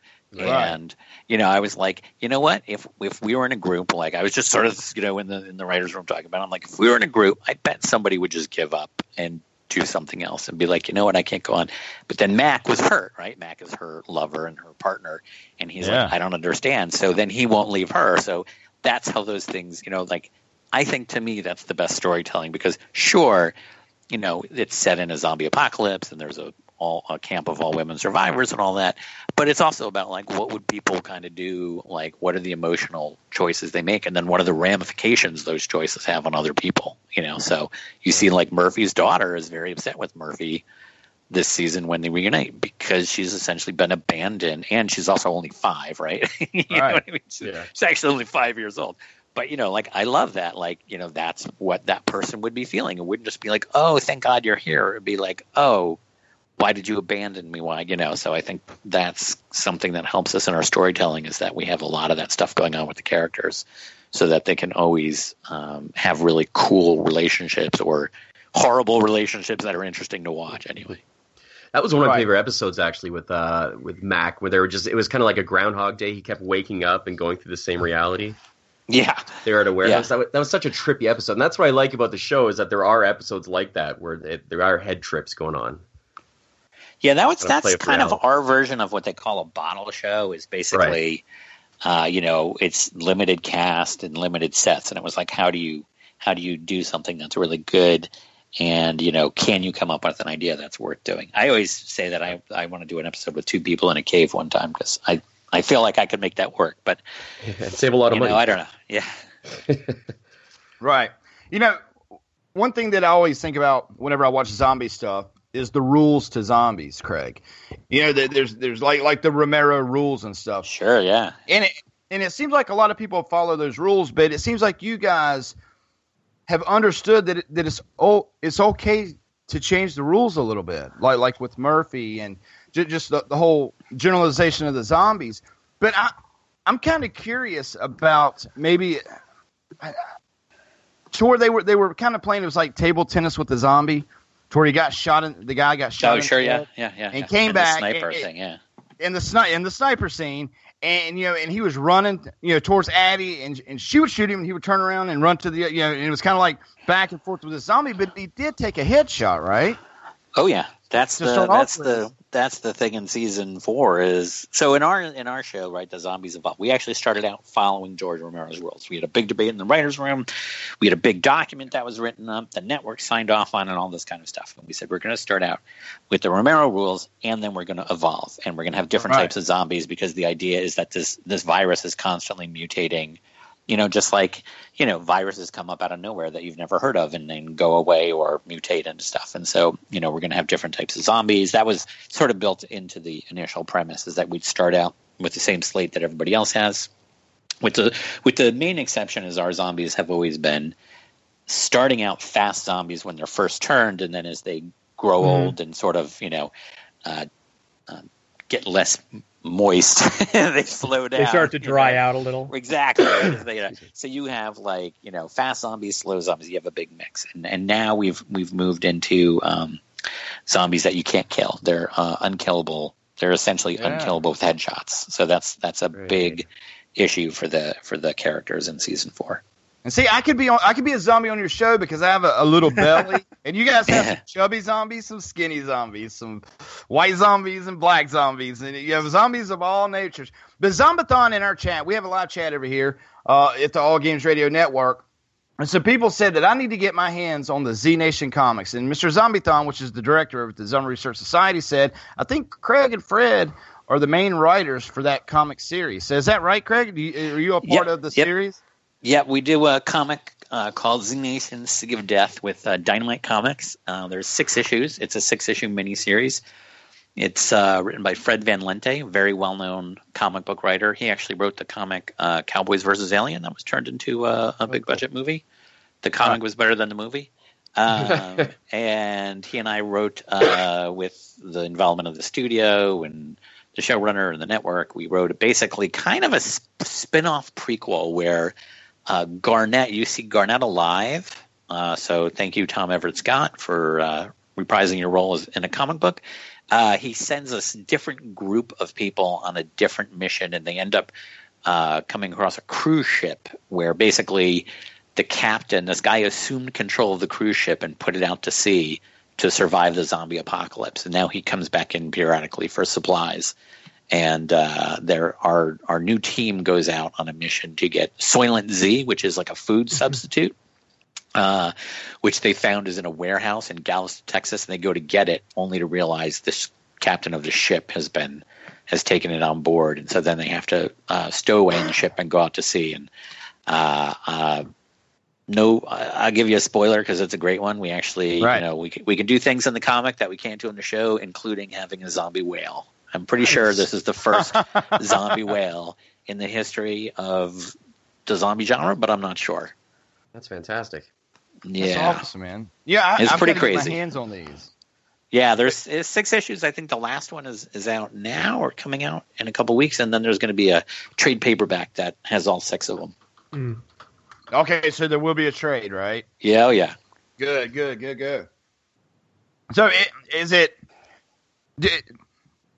Right. And, you know, I was like, you know what, if if we were in a group, like I was just sort of, you know, in the in the writer's room talking about it, I'm like, if we were in a group, I bet somebody would just give up and do something else and be like, you know what, I can't go on. But then Mac was hurt, right? Mac is her lover and her partner. And he's yeah. like, I don't understand. So then he won't leave her. So that's how those things, you know, like, I think to me that's the best storytelling because, sure, you know, it's set in a zombie apocalypse and there's a all a camp of all women survivors and all that, but it's also about like what would people kind of do, like what are the emotional choices they make, and then what are the ramifications those choices have on other people, you know. So you see, like, Murphy's daughter is very upset with Murphy this season when they reunite because she's essentially been abandoned, and she's also only five, right? you right. know what I mean? She's, yeah. she's actually only five years old. But, you know, like, I love that. Like, you know, that's what that person would be feeling. It wouldn't just be like, oh, thank God you're here. It would be like, oh, why did you abandon me? Why, you know? So I think that's something that helps us in our storytelling, is that we have a lot of that stuff going on with the characters so that they can always um, have really cool relationships or horrible relationships that are interesting to watch anyway. That was one of my favorite episodes, actually, with uh, with Mac, where they were just, it was kind of like a Groundhog Day. He kept waking up and going through the same reality. Yeah. They're at a warehouse. Yeah. That, was, that was such a trippy episode. And that's what I like about the show, is that there are episodes like that where it, there are head trips going on. Yeah, that was, that's kind of our version of what they call a bottle show, is basically, right. uh, you know, it's limited cast and limited sets. And it was like, how do you how do you do something that's really good? And, you know, can you come up with an idea that's worth doing? I always say that I, I want to do an episode with two people in a cave one time because I – I feel like I could make that work, but yeah, save a lot of money. Know, I don't know. Yeah. Right. You know, one thing that I always think about whenever I watch zombie stuff is the rules to zombies, Craig. You know, there's there's like like the Romero rules and stuff. Sure, yeah. And it, and it seems like a lot of people follow those rules, but it seems like you guys have understood that it, that it's oh it's okay to change the rules a little bit, like like with Murphy and just the, the whole generalization of the zombies. But I, I'm kind of curious about maybe to where they were they were kind of playing. It was like table tennis with the zombie, to where he got shot in, the guy got shot. Oh, in sure, yeah, yeah, yeah. And yeah. came and back. The sniper and, thing, yeah. In the sniper, in the sniper scene, and you know, and he was running, you know, towards Addie, and and she would shoot him, and he would turn around and run to the, you know, and it was kind of like back and forth with the zombie. But he did take a headshot, right? Oh yeah. That's the that's the that's the thing in season four is, so in our in our show, right, the zombies involved, we actually started out following George Romero's rules. We had a big debate in the writer's room. We had a big document that was written up. The network signed off on and all this kind of stuff. And we said, we're going to start out with the Romero rules, and then we're going to evolve. And we're going to have different right. types of zombies, because the idea is that this this virus is constantly mutating. You know, just like, you know, viruses come up out of nowhere that you've never heard of and then go away or mutate and stuff. And so, you know, we're going to have different types of zombies. That was sort of built into the initial premise, is that we'd start out with the same slate that everybody else has. With the with the main exception is our zombies have always been starting out fast zombies when they're first turned. And then as they grow mm-hmm. old and sort of, you know, uh, uh, get less – moist they slow down, they start to dry you know? out a little exactly they, uh, so you have like you know fast zombies, slow zombies, you have a big mix, and and now we've we've moved into um zombies that you can't kill. They're uh, unkillable. They're essentially yeah. unkillable with headshots. So that's that's a right. big issue for the for the characters in season four. And see, I could be on, I could be a zombie on your show because I have a, a little belly, and you guys have some chubby zombies, some skinny zombies, some white zombies, and black zombies, and you have zombies of all natures. But Zombathon in our chat, we have a live chat over here uh, at the All Games Radio Network, and so people said that I need to get my hands on the Z Nation comics. And Mister Zombathon, which is the director of the Zombie Research Society, said, I think Craig and Fred are the main writers for that comic series. So is that right, Craig? Do you, are you a part yep, of the yep. series? Yeah, we do a comic uh, called Z Nation's City of Death with uh, Dynamite Comics. Uh, there's six issues. It's a six-issue miniseries. It's uh, written by Fred Van Lente, a very well-known comic book writer. He actually wrote the comic uh, Cowboys versus Alien that was turned into uh, a big-budget movie. The comic was better than the movie. Uh, and he and I wrote uh, with the involvement of the studio and the showrunner and the network. We wrote basically kind of a sp- spin-off prequel where – Uh, Garnett, you see Garnett alive. Uh, so thank you, Tom Everett Scott, for uh, reprising your role as, in a comic book. Uh, he sends us a different group of people on a different mission, and they end up uh, coming across a cruise ship where basically the captain, this guy, assumed control of the cruise ship and put it out to sea to survive the zombie apocalypse. And now he comes back in periodically for supplies. And uh, there, our, our new team goes out on a mission to get Soylent Z, which is like a food substitute, uh, which they found is in a warehouse in Galveston, Texas. And they go to get it only to realize this captain of the ship has been has taken it on board. And so then they have to uh, stow away in the ship and go out to sea. And uh, uh, no, I'll give you a spoiler because it's a great one. We actually, right. you know, we we can do things in the comic that we can't do in the show, including having a zombie whale. I'm pretty nice. sure this is the first zombie whale in the history of the zombie genre, but I'm not sure. That's fantastic. Yeah. That's awesome, man. Yeah, I, it's I've pretty crazy. My hands on these. Yeah, there's it's six issues. I think the last one is, is out now or coming out in a couple weeks, and then there's going to be a trade paperback that has all six of them. Mm. Okay, so there will be a trade, right? Yeah, oh yeah. Good, good, good, good. So it, is it... Did,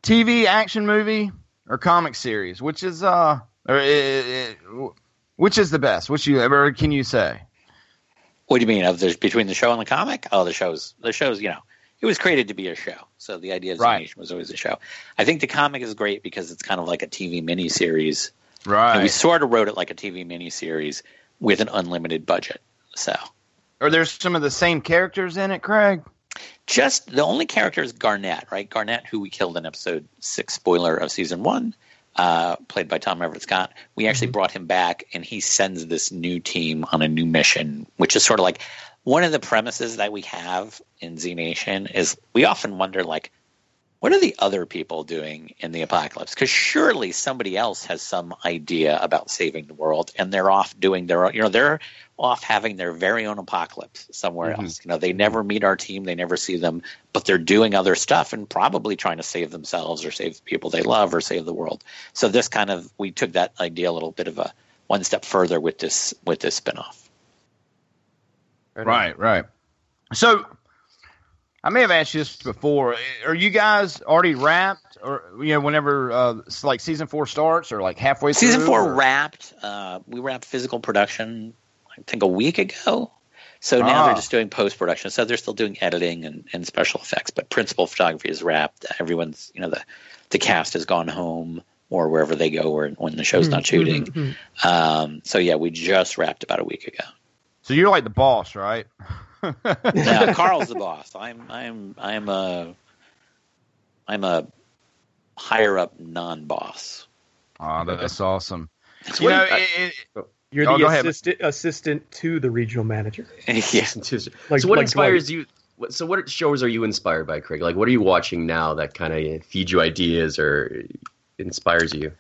T V action movie or comic series, which is uh, or it, it, which is the best? Which you ever can you say? What do you mean of the between the show and the comic? Oh, the shows, the shows. You know, it was created to be a show, so the idea of right. was always a show. I think the comic is great because it's kind of like a T V miniseries, right? And we sort of wrote it like a T V miniseries with an unlimited budget. So, are there some of the same characters in it, Craig? Just the only character is Garnett, right? Garnett, who we killed in episode six, spoiler of season one, uh, played by Tom Everett Scott. We actually mm-hmm. brought him back, and he sends this new team on a new mission, which is sort of like one of the premises that we have in Z Nation is we often wonder, like, what are the other people doing in the apocalypse? Because surely somebody else has some idea about saving the world, and they're off doing their own, you know, they're off having their very own apocalypse somewhere mm-hmm. else. You know, they never meet our team, they never see them, but they're doing other stuff and probably trying to save themselves or save the people they love or save the world. So this kind of, we took that idea a little bit of a one step further with this, with this spinoff. Right, right. So, I may have asked you this before. Are you guys already wrapped, or you know, whenever uh, like season four starts, or like halfway through? Season four or? wrapped. Uh, we wrapped physical production, I think, a week ago. So now ah. they're just doing post production. So they're still doing editing and, and special effects, but principal photography is wrapped. Everyone's, you know, the the cast has gone home or wherever they go, or when the show's mm-hmm. not shooting. Mm-hmm. Um, so yeah, we just wrapped about a week ago. So you're like the boss, right? Yeah, Carl's the boss. I'm, I'm, I'm a, I'm a higher up non-boss. Ah, oh, that's awesome. That's you know, you, it, it, you're oh, the assistant, assistant to the regional manager. Yeah. Like, so what like inspires Dwight. you? What, so what shows are you inspired by, Craig? Like, what are you watching now that kind of feeds you ideas or inspires you?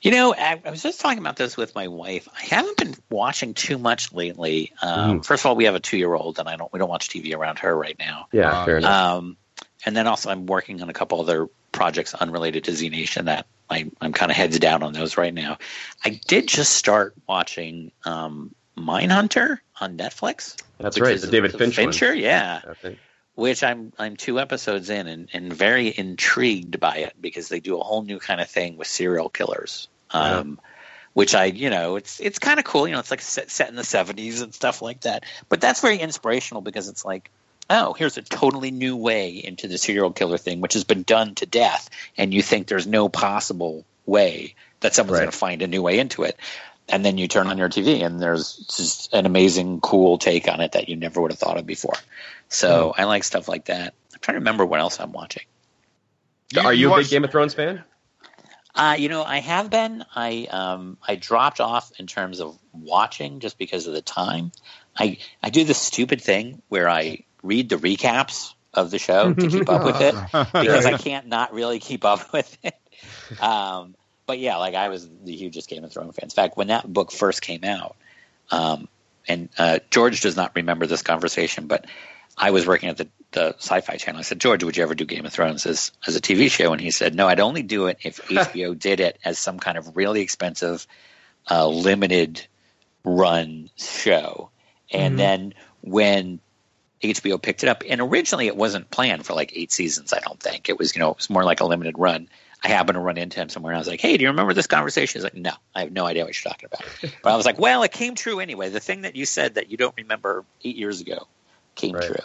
You know, I, I was just talking about this with my wife. I haven't been watching too much lately. Um, mm. First of all, we have a two-year-old, and I don't we don't watch T V around her right now. Yeah, um, fair enough. Um, and then also I'm working on a couple other projects unrelated to Z Nation that I, I'm kind of heads down on those right now. I did just start watching um, Mindhunter on Netflix. That's right, the David Fincher. Fincher, yeah. Okay. Which I'm I'm two episodes in and, and very intrigued by it because they do a whole new kind of thing with serial killers, um, yeah. which I you know it's it's kind of cool. You know, it's like set, set in the seventies and stuff like that. But that's very inspirational because it's like, oh, here's a totally new way into the serial killer thing, which has been done to death, and you think there's no possible way that someone's right. going to find a new way into it. And then you turn on your T V and there's just an amazing, cool take on it that you never would have thought of before. So mm-hmm. I like stuff like that. I'm trying to remember what else I'm watching. You, Are you, you a big Game of Thrones fan? Uh, you know, I have been. I um, I dropped off in terms of watching just because of the time. I, I do this stupid thing where I read the recaps of the show to keep up with it because I can't not really keep up with it. Um But yeah, like I was the hugest Game of Thrones fan. In fact, when that book first came out, um, and uh, George does not remember this conversation, but I was working at the, the Sci-Fi Channel. I said, George, would you ever do Game of Thrones as, as a T V show? And he said, no, I'd only do it if H B O did it as some kind of really expensive, uh, limited run show. And mm-hmm. then when H B O picked it up. And originally it wasn't planned for like eight seasons, I don't think. It was, you know, it was more like a limited run. I happened to run into him somewhere and I was like, hey, do you remember this conversation? He's like, no, I have no idea what you're talking about. But I was like, well, it came true anyway. The thing that you said that you don't remember eight years ago came right. true.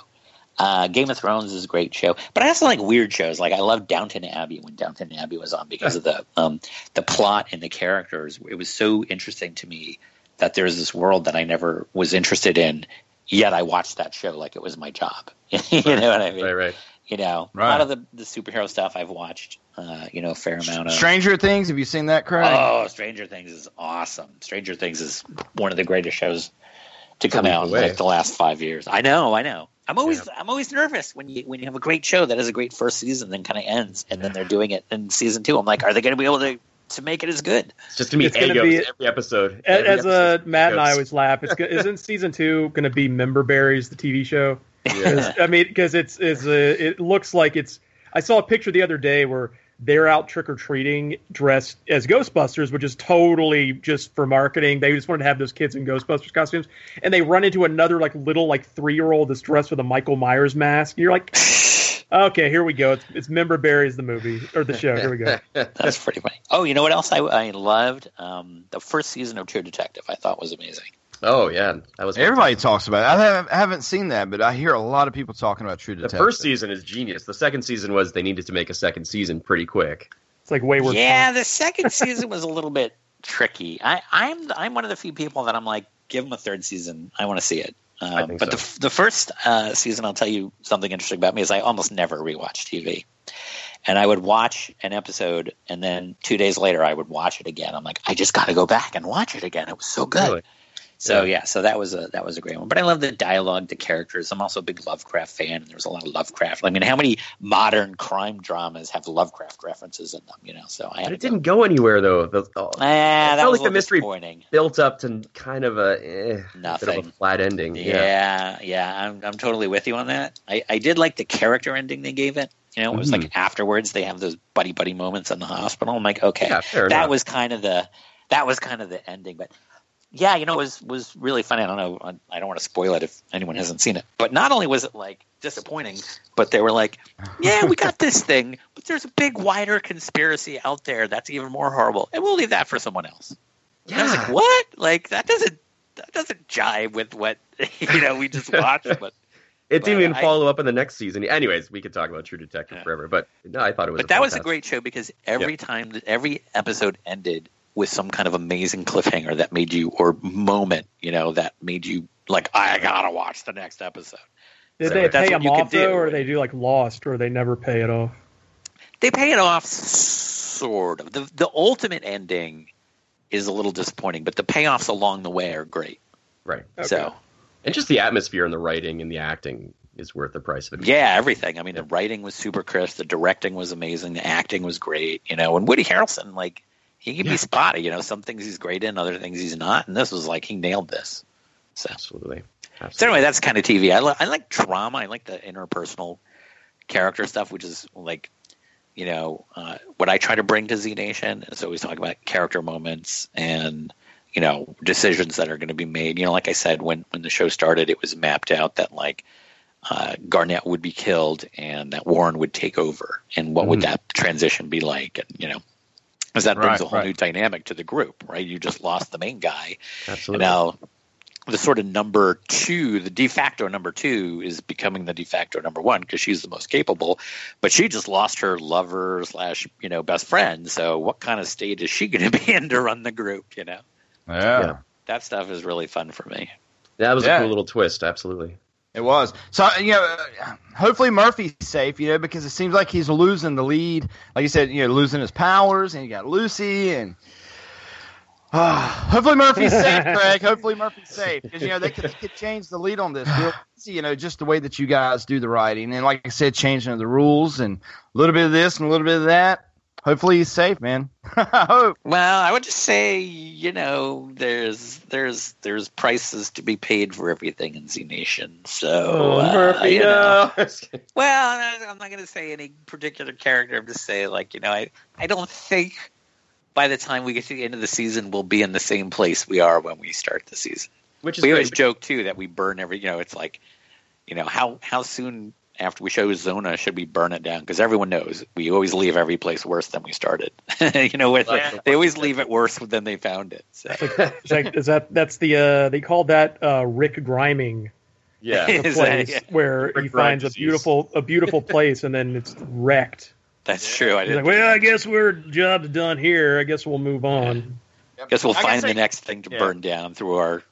Uh, Game of Thrones is a great show. But I also like weird shows. Like I loved Downton Abbey when Downton Abbey was on because of the um, the plot and the characters. It was so interesting to me that there's this world that I never was interested in, yet I watched that show like it was my job. You know what I mean? Right, right. You know, right. A lot of the, the superhero stuff I've watched, uh, you know, a fair amount of. Stranger Things, have you seen that, Craig? Oh, Stranger Things is awesome. Stranger Things is one of the greatest shows to come out in like the last five years. I know, I know. I'm always yeah. I'm always nervous when you when you have a great show that has a great first season, then kind of ends, and yeah. then they're doing it in season two. I'm like, are they going to be able to, to make it as good? It's just to me, it's going to be every episode. Every as episode, a, Matt egos. And I always laugh. It's isn't season two going to be Member Berries, the T V show? Yeah. I mean, because it's is it looks like it's. I saw a picture the other day where they're out trick or treating dressed as Ghostbusters, which is totally just for marketing. They just wanted to have those kids in Ghostbusters costumes, and they run into another like little like three year old that's dressed with a Michael Myers mask. And you're like, okay, here we go. It's, it's Member Berries, the movie or the show. Here we go. That's pretty funny. Oh, you know what else I I loved? Um, the first season of True Detective, I thought was amazing. Oh, yeah. That was Everybody fantastic. Talks about it. I, have, I haven't seen that, but I hear a lot of people talking about True Detective. The first season is genius. The second season was they needed to make a second season pretty quick. It's like wayward. Yeah, fun. The second season was a little bit tricky. I, I'm I'm one of the few people that I'm like, give them a third season. I want to see it. Um, I think but so. the, the first uh, season, I'll tell you something interesting about me, is I almost never rewatch T V. And I would watch an episode, and then two days later I would watch it again. I'm like, I just got to go back and watch it again. It was so good. Really? So yeah, so that was a that was a great one. But I love the dialogue, the characters. I'm also a big Lovecraft fan, and there's a lot of Lovecraft. I mean, how many modern crime dramas have Lovecraft references in them? You know, so I. But it didn't go, go anywhere though. The, oh, ah, that felt was like the mystery built up to kind of a eh, nothing, bit of a flat ending. Yeah, yeah, yeah, I'm I'm totally with you on that. I, I did like the character ending they gave it. You know, it was mm. like afterwards they have those buddy buddy moments in the hospital. I'm like, okay, yeah, that enough. was kind of the that was kind of the ending, but. Yeah, you know, it was, was really funny. I don't know. I don't want to spoil it if anyone hasn't seen it. But not only was it, like, disappointing, but they were like, yeah, we got this thing, but there's a big, wider conspiracy out there that's even more horrible. And we'll leave that for someone else. Yeah. And I was like, what? Like, that doesn't that doesn't jive with what, you know, we just watched. But It but didn't even I, follow up in the next season. Anyways, we could talk about True Detective yeah. forever. But no, I thought it was But a that was a great show because every yeah. time, every episode ended with some kind of amazing cliffhanger that made you, or moment, you know, that made you like, I gotta watch the next episode. Did so they pay them off though, do. or they do like Lost, or they never pay it off? They pay it off, sort of. The the ultimate ending is a little disappointing, but the payoffs along the way are great. Right. Okay. So, and just the atmosphere and the writing and the acting is worth the price of it. Yeah, everything. I mean, yeah. the writing was super crisp. The directing was amazing. The acting was great. You know, and Woody Harrelson, like. He can yeah. be spotty, you know. Some things he's great in, other things he's not. And this was like he nailed this. So absolutely. absolutely. So anyway, that's kind of T V. I, li- I like drama. I like the interpersonal character stuff, which is like, you know, uh, what I try to bring to Z Nation. It's always talking about character moments and, you know, decisions that are going to be made. You know, like I said, when when the show started, it was mapped out that like uh, Garnett would be killed and that Warren would take over, and what mm. would that transition be like? And you know. Because that right, brings a whole right. new dynamic to the group, right? You just lost the main guy. Absolutely. And now the sort of number two, the de facto number two, is becoming the de facto number one because she's the most capable. But she just lost her lover slash, you know, best friend. So what kind of state is she going to be in to run the group, you know? Yeah. yeah. That stuff is really fun for me. That was yeah. a cool little twist, absolutely. It was. So, you know, hopefully Murphy's safe, you know, because it seems like he's losing the lead. Like you said, you know, losing his powers, and you got Lucy, and uh, hopefully Murphy's safe, Craig. Hopefully Murphy's safe. Because, you know, they could, they could change the lead on this real easy, you know, just the way that you guys do the writing. And like I said, changing of the rules and a little bit of this and a little bit of that. Hopefully he's safe, man. I hope. Well, I would just say, you know, there's there's there's prices to be paid for everything in Z Nation. So, oh, uh, you know. Well, I'm not going to say any particular character. I'm just saying, like, you know, I, I don't think by the time we get to the end of the season, we'll be in the same place we are when we start the season. Which is we always joke, too, that we burn every, you know, it's like, you know, how how soon after we show Zona should we burn it down? Because everyone knows we always leave every place worse than we started. you know, with, yeah. They always leave it worse than they found it. So. It's like, it's like, is that that's the uh, they call that uh, Rick Griming. Yeah, place that, yeah. where Rick he finds a beautiful a beautiful place and then it's wrecked. That's true. I didn't like, well, I guess we're job's done here. I guess we'll move on. I guess we'll I find guess the I, next thing to yeah. burn down through our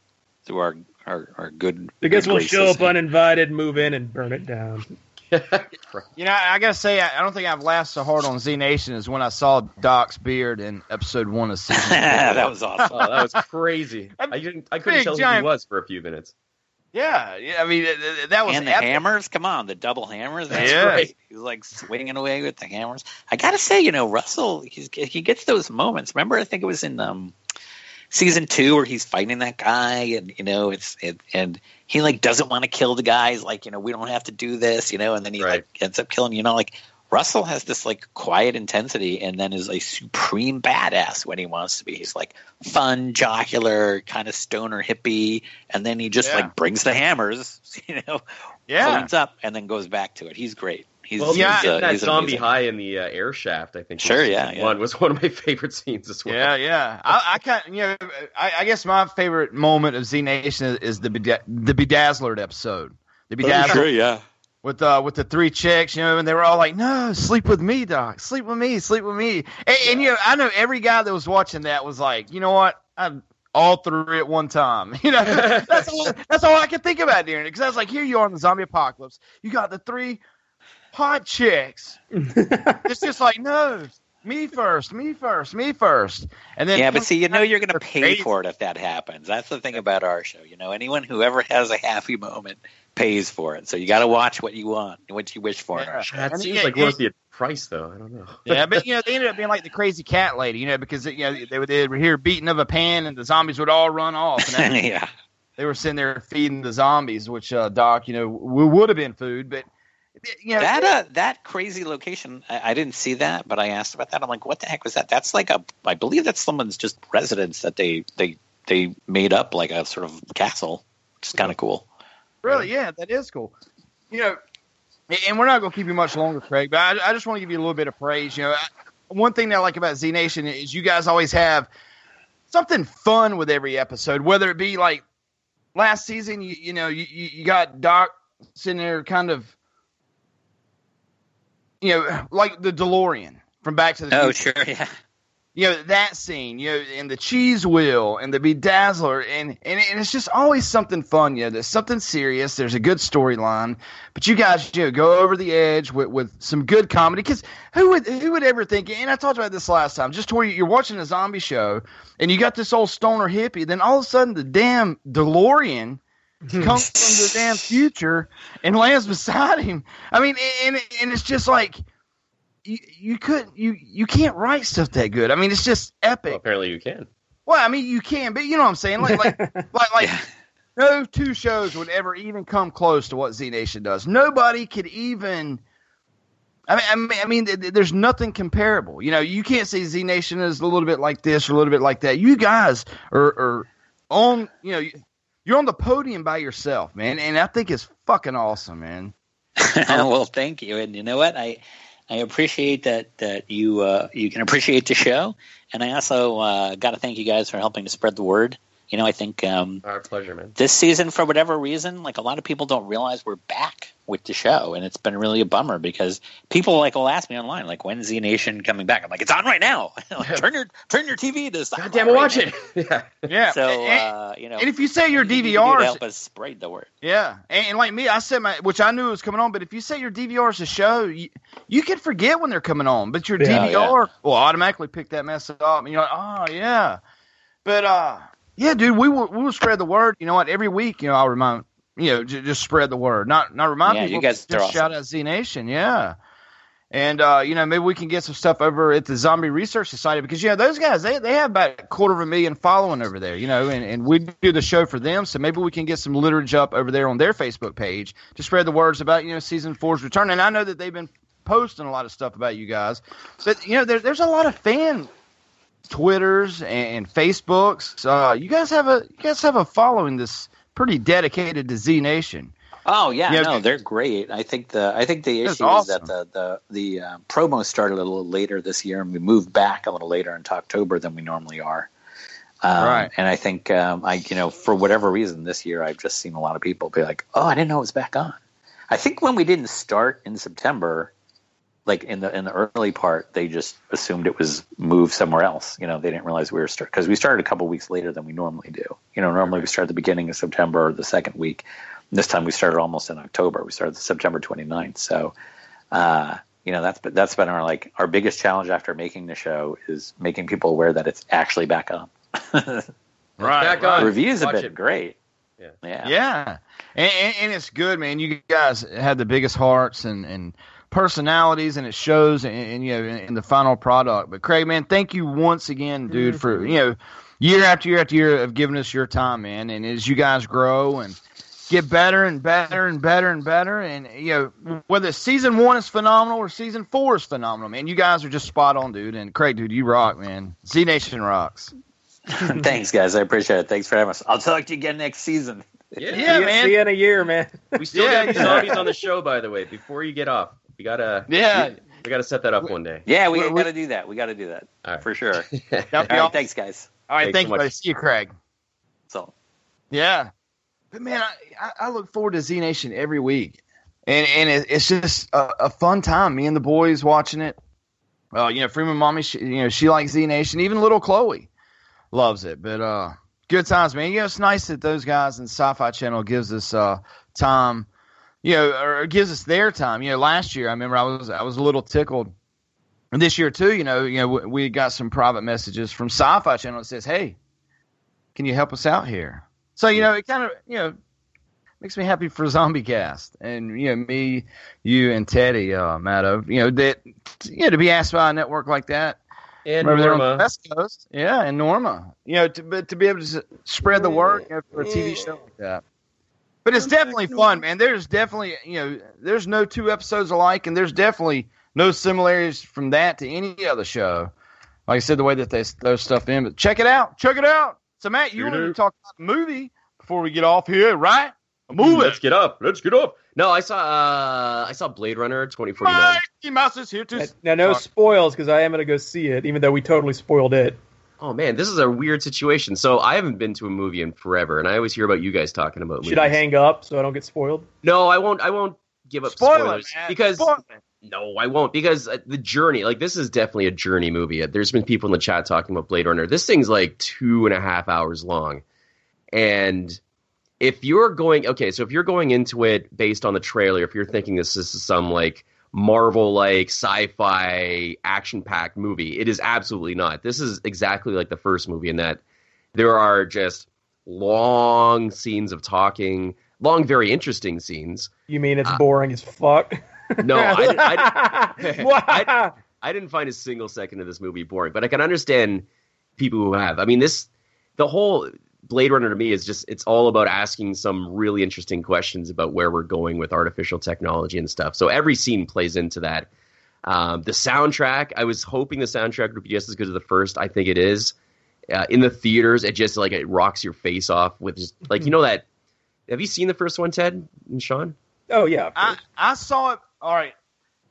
through our our, our good. I guess we'll show up uninvited, move in, and burn it down. You know, I gotta say, I don't think I've laughed so hard on Z Nation as when I saw Doc's beard in episode one of season. That was awesome. Oh, that was crazy. I didn't. I couldn't tell giant... who he was for a few minutes. Yeah, yeah, I mean that was and the epic. Hammers. Come on, the double hammers. That's yeah. great. He was like swinging away with the hammers. I gotta say, you know, Russell, he's, he gets those moments. Remember, I think it was in um, season two where he's fighting that guy, and you know, it's it, and he like doesn't want to kill the guy. He's like, you know, we don't have to do this, you know, and then he right. like ends up killing. You know, like Russell has this like quiet intensity, and then is a supreme badass when he wants to be. He's like fun, jocular, kind of stoner hippie, and then he just yeah. like brings the hammers, you know, yeah. cleans up, and then goes back to it. He's great. He's well, yeah, he's, uh, that he's zombie amazing. High in the uh, air shaft. I think sure, was, yeah, yeah, one was one of my favorite scenes as well. Yeah, yeah. I, I kind you know, I, I guess my favorite moment of Z Nation is, is the beda- the Bedazzlered episode. The Bedazzlered, sure, yeah. With uh, with the three chicks, you know, and they were all like, "No, sleep with me, Doc. Sleep with me. Sleep with me." And, yeah. and you know, I know every guy that was watching that was like, "You know what? I'm all three at one time." You know, that's all. That's all I could think about during it because I was like, "Here you are in the zombie apocalypse. You got the three hot chicks." It's just like, no. Me first, me first, me first, and then yeah. But see, you know, you're going to pay for it if that happens. That's the thing about our show. You know, anyone who ever has a happy moment pays for it. So you got to watch what you want and what you wish for. Yeah. In our show. That seems yeah, like worth the price, though. I don't know. Yeah, but you know, they ended up being like the crazy cat lady, you know, because you know they, they were here beating up a pan, and the zombies would all run off. And that, yeah, they were sitting there feeding the zombies, which uh, Doc, you know, would have been food, but. You know, that uh, that crazy location, I, I didn't see that, but I asked about that. I'm like, what the heck was that? That's like a, I believe that's someone's just residence that they they, they made up like a sort of castle, which is kind of cool. Really? Yeah, that is cool. You know, and we're not going to keep you much longer, Craig, but I, I just want to give you a little bit of praise. You know, I, one thing that I like about Z Nation is you guys always have something fun with every episode, whether it be like last season, you, you know, you, you got Doc sitting there kind of, you know, like the DeLorean from Back to the Future. Oh, sure, yeah. You know, that scene, you know, and the cheese wheel and the Bedazzler, and, and, and it's just always something fun, you know, there's something serious, there's a good storyline, but you guys, you know, go over the edge with, with some good comedy, because who would who would ever think, and I talked about this last time, just where you're watching a zombie show, and you got this old stoner hippie, then all of a sudden the damn DeLorean comes from the damn future and lands beside him. I mean, and and it's just like you you couldn't you you can't write stuff that good. I mean, it's just epic. Well, apparently, you can. Well, I mean, you can, but you know what I'm saying. Like like like like no two shows would ever even come close to what Z Nation does. Nobody could even. I mean, I mean, I mean th- th- there's nothing comparable. You know, you can't say Z Nation is a little bit like this or a little bit like that. You guys are are on. You know. You, You're on the podium by yourself, man, and I think it's fucking awesome, man. Well, thank you, and you know what? I I appreciate that that you uh, you can appreciate the show, and I also uh, got to thank you guys for helping to spread the word. You know, I think um, our pleasure, man. This season, for whatever reason, like a lot of people don't realize we're back with the show, and it's been really a bummer because people like will ask me online, like, "When's Z Nation coming back?" I'm like, "It's on right now. Like, turn your turn your T V to stop. Goddamn, right watch now. It." Yeah. Yeah. So and, uh, you know, and if you say your D V Rs, you to help us spread the word. Yeah, and, and like me, I said my, which I knew was coming on, but if you say your D V Rs to show, you, you can forget when they're coming on, but your yeah, D V R yeah. will automatically pick that mess up, and you're like, "Oh yeah," but uh, yeah, dude, we will we will spread the word. You know what? Every week, you know, I'll remind. You know, j- just spread the word. Not not remind yeah, people. You guys just awesome. Shout out Z Nation, yeah. And uh, you know, maybe we can get some stuff over at the Zombie Research Society because you know those guys they, they have about a quarter of a million following over there. You know, and, and we do the show for them, so maybe we can get some literature up over there on their Facebook page to spread the words about you know season four's return. And I know that they've been posting a lot of stuff about you guys, but you know there, there's a lot of fan Twitters and, and Facebooks. Uh, you guys have a you guys have a following this. Pretty dedicated to Z Nation. Oh yeah, yeah, no, they're great. I think the I think the issue awesome. is that the the the uh, promo started a little later this year, and we moved back a little later into October than we normally are. Um, right. And I think um, I you know for whatever reason this year I've just seen a lot of people be like, oh, I didn't know it was back on. I think when we didn't start in September, like in the in the early part, they just assumed it was moved somewhere else. You know, they didn't realize we were start because we started a couple weeks later than we normally do. You know, normally we start at the beginning of September or the second week. This time we started almost in October. We started September twenty-ninth. So, uh, you know, that's that's been our like our biggest challenge after making the show is making people aware that it's actually back on. right, back on. Reviews Watch have been it. great. Yeah, yeah, yeah. And, and, and it's good, man. You guys had the biggest hearts and, and personalities, and it shows, and, and you know, in, in the final product. But Craig, man, thank you once again, dude, mm-hmm. for you know, year after year after year of giving us your time, man. And as you guys grow and get better and better and better and better. And, you know, whether season one is phenomenal or season four is phenomenal, man, you guys are just spot on, dude. And Craig, dude, you rock, man. Z Nation rocks. Thanks, guys. I appreciate it. Thanks for having us. I'll talk to you again next season. Yeah, yeah, man. See you in a year, man. We still yeah. got zombies on the show, by the way, before you get off. We got to yeah. we, we gotta set that up we, one day. Yeah, we, we got to do that. We got to do that. All right. For sure. All right, thanks, guys. All right, thanks, thanks so see you, Craig. So. Yeah. But, man, I, I look forward to Z Nation every week. And and it's just a, a fun time. Me and the boys watching it. Uh, you know, Freeman Mommy, she, you know, she likes Z Nation. Even little Chloe loves it. But uh, good times, man. You know, it's nice that those guys in Sci-Fi Channel gives us uh, time, you know, or gives us their time. You know, last year, I remember I was I was a little tickled. And this year, too, you know, you know we, we got some private messages from Sci-Fi Channel that says, hey, can you help us out here? So, you know, it kind of, you know, makes me happy for ZombieCast and, you know, me, you, and Teddy, uh, Matto, you know, that, you know, to be asked by a network like that. And Norma. On the West Coast. Yeah, and Norma. You know, to, but to be able to spread the word you know, for a T V show like that. But it's definitely fun, man. There's definitely, you know, there's no two episodes alike, and there's definitely no similarities from that to any other show. Like I said, the way that they throw stuff in. But check it out. Check it out. So, Matt, you wanted to talk about a movie before we get off here, right? A movie. Let's get up. Let's get up. No, I saw uh, I saw Blade Runner twenty forty-nine. Mighty Mouse is here to... Now, no spoils, because I am going to go see it, even though we totally spoiled it. Oh, man, this is a weird situation. So I haven't been to a movie in forever, and I always hear about you guys talking about movies. Should I hang up so I don't get spoiled? No, I won't I won't give up Spoiler, spoilers. Man. Because... Spoiler. No, I won't, because the journey, like, this is definitely a journey movie. There's been people in the chat talking about Blade Runner. This thing's like two and a half hours long. And if you're going, okay, so if you're going into it based on the trailer, if you're thinking this, this is some, like, Marvel-like, sci-fi, action-packed movie, it is absolutely not. This is exactly like the first movie in that there are just long scenes of talking, long, very interesting scenes. You mean it's uh, boring as fuck? No, I, I, I, I didn't find a single second of this movie boring, but I can understand people who have. I mean, this the whole Blade Runner to me is just it's all about asking some really interesting questions about where we're going with artificial technology and stuff. So every scene plays into that. Um, the soundtrack, I was hoping the soundtrack would be just as good as the first. I think it is. Uh, in the theaters, it just like it rocks your face off with just like, you know, that. Have you seen the first one, Ted and Sean? Oh, yeah. I, I saw it. All right,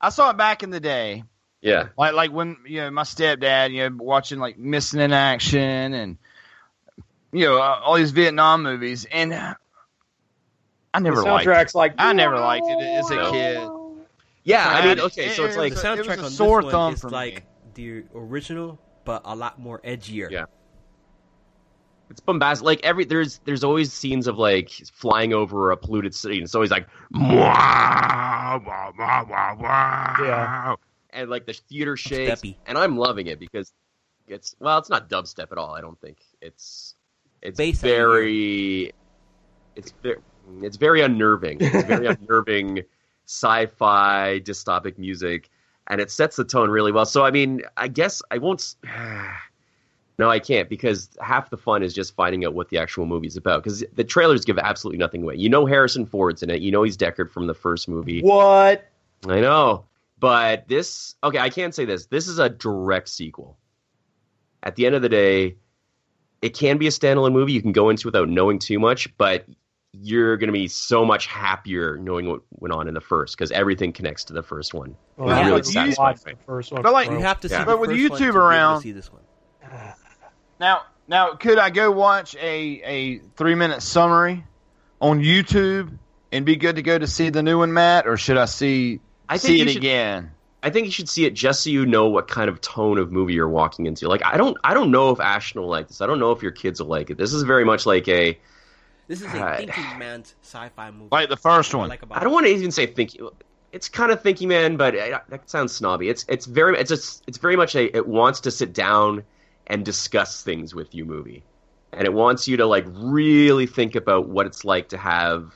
I saw it back in the day. Yeah, like like when you know my stepdad, you know, watching like Missing in Action and you know uh, all these Vietnam movies, and uh, I never liked it. Like, I never liked it as a kid. Yeah, I mean, okay, so it's like the soundtrack on this one is like the original, but a lot more edgier. Yeah, it's bombastic. Like every there's there's always scenes of like flying over a polluted city, and it's always like. Mwah! Wow, wow, wow, wow. Yeah. And like the theater shakes, Steppy. And I'm loving it because it's well, it's not dubstep at all. I don't think it's it's Bass very it's very it's very unnerving. It's very unnerving sci-fi dystopic music, and it sets the tone really well. So I mean, I guess I won't. No, I can't because half the fun is just finding out what the actual movie's about. Because the trailers give absolutely nothing away. You know Harrison Ford's in it. You know he's Deckard from the first movie. What? I know. But this... Okay, I can't say this. This is a direct sequel. At the end of the day, it can be a standalone movie. You can go into it without knowing too much. But you're going to be so much happier knowing what went on in the first, because everything connects to the first one. Well, yeah, really satisfying. First one, but like, you have to see yeah. the but with first YouTube one around, see this one. Now, now, could I go watch a, a three minute summary on YouTube and be good to go to see the new one, Matt, or should I see I think see it should, again? I think you should see it just so you know what kind of tone of movie you're walking into. Like, I don't, I don't know if Ashton will like this. I don't know if your kids will like it. This is very much like a. This is a thinking man's sci-fi movie. Like the first one. I, like I don't want to even say thinking. It's kind of thinking man, but it, that sounds snobby. It's it's very it's just, it's very much a it wants to sit down and discuss things with you movie, and it wants you to like really think about what it's like to have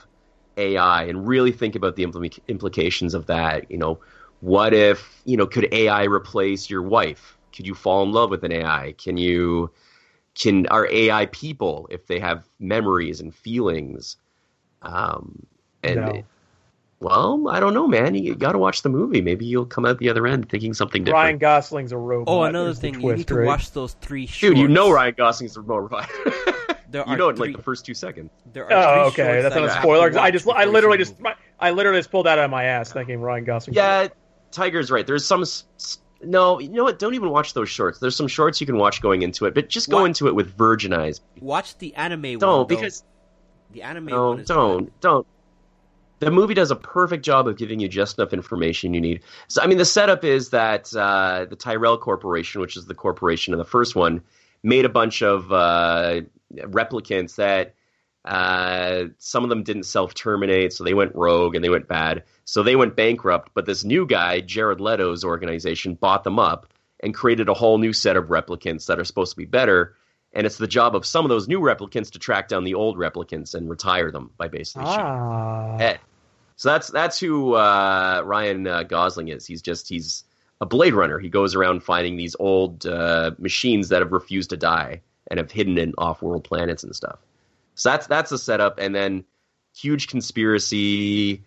A I and really think about the impl- implications of that. You know, what if you know could A I replace your wife? Could you fall in love with an A I? Can you? Can are A I people if they have memories and feelings? Um, and no. Well, I don't know, man. You got to watch the movie. Maybe you'll come out the other end thinking something different. Ryan Gosling's a robot. Oh, another thing, twist, you need to right? watch those three shorts. Dude, you know Ryan Gosling's a robot. There you know it like the first two seconds. There are oh, okay. That's not that a spoiler. I just, I literally just, my, I literally just pulled that out of my ass thinking Ryan Gosling. Yeah, Tiger's right. There's some. St- No, you know what? Don't even watch those shorts. There's some shorts you can watch going into it, but just go watch, into it with virgin eyes. Watch the anime don't, one. Don't, because... The anime no, one is don't, bad. Don't. The movie does a perfect job of giving you just enough information you need. So, I mean, the setup is that uh, the Tyrell Corporation, which is the corporation in the first one, made a bunch of uh, replicants that uh, some of them didn't self-terminate, so they went rogue and they went bad. So they went bankrupt, but this new guy, Jared Leto's organization, bought them up and created a whole new set of replicants that are supposed to be better. And it's the job of some of those new replicants to track down the old replicants and retire them by basically ah. shooting. So that's that's who uh, Ryan uh, Gosling is. He's just he's a Blade Runner. He goes around finding these old uh, machines that have refused to die and have hidden in off-world planets and stuff. So that's that's the setup, and then huge conspiracy.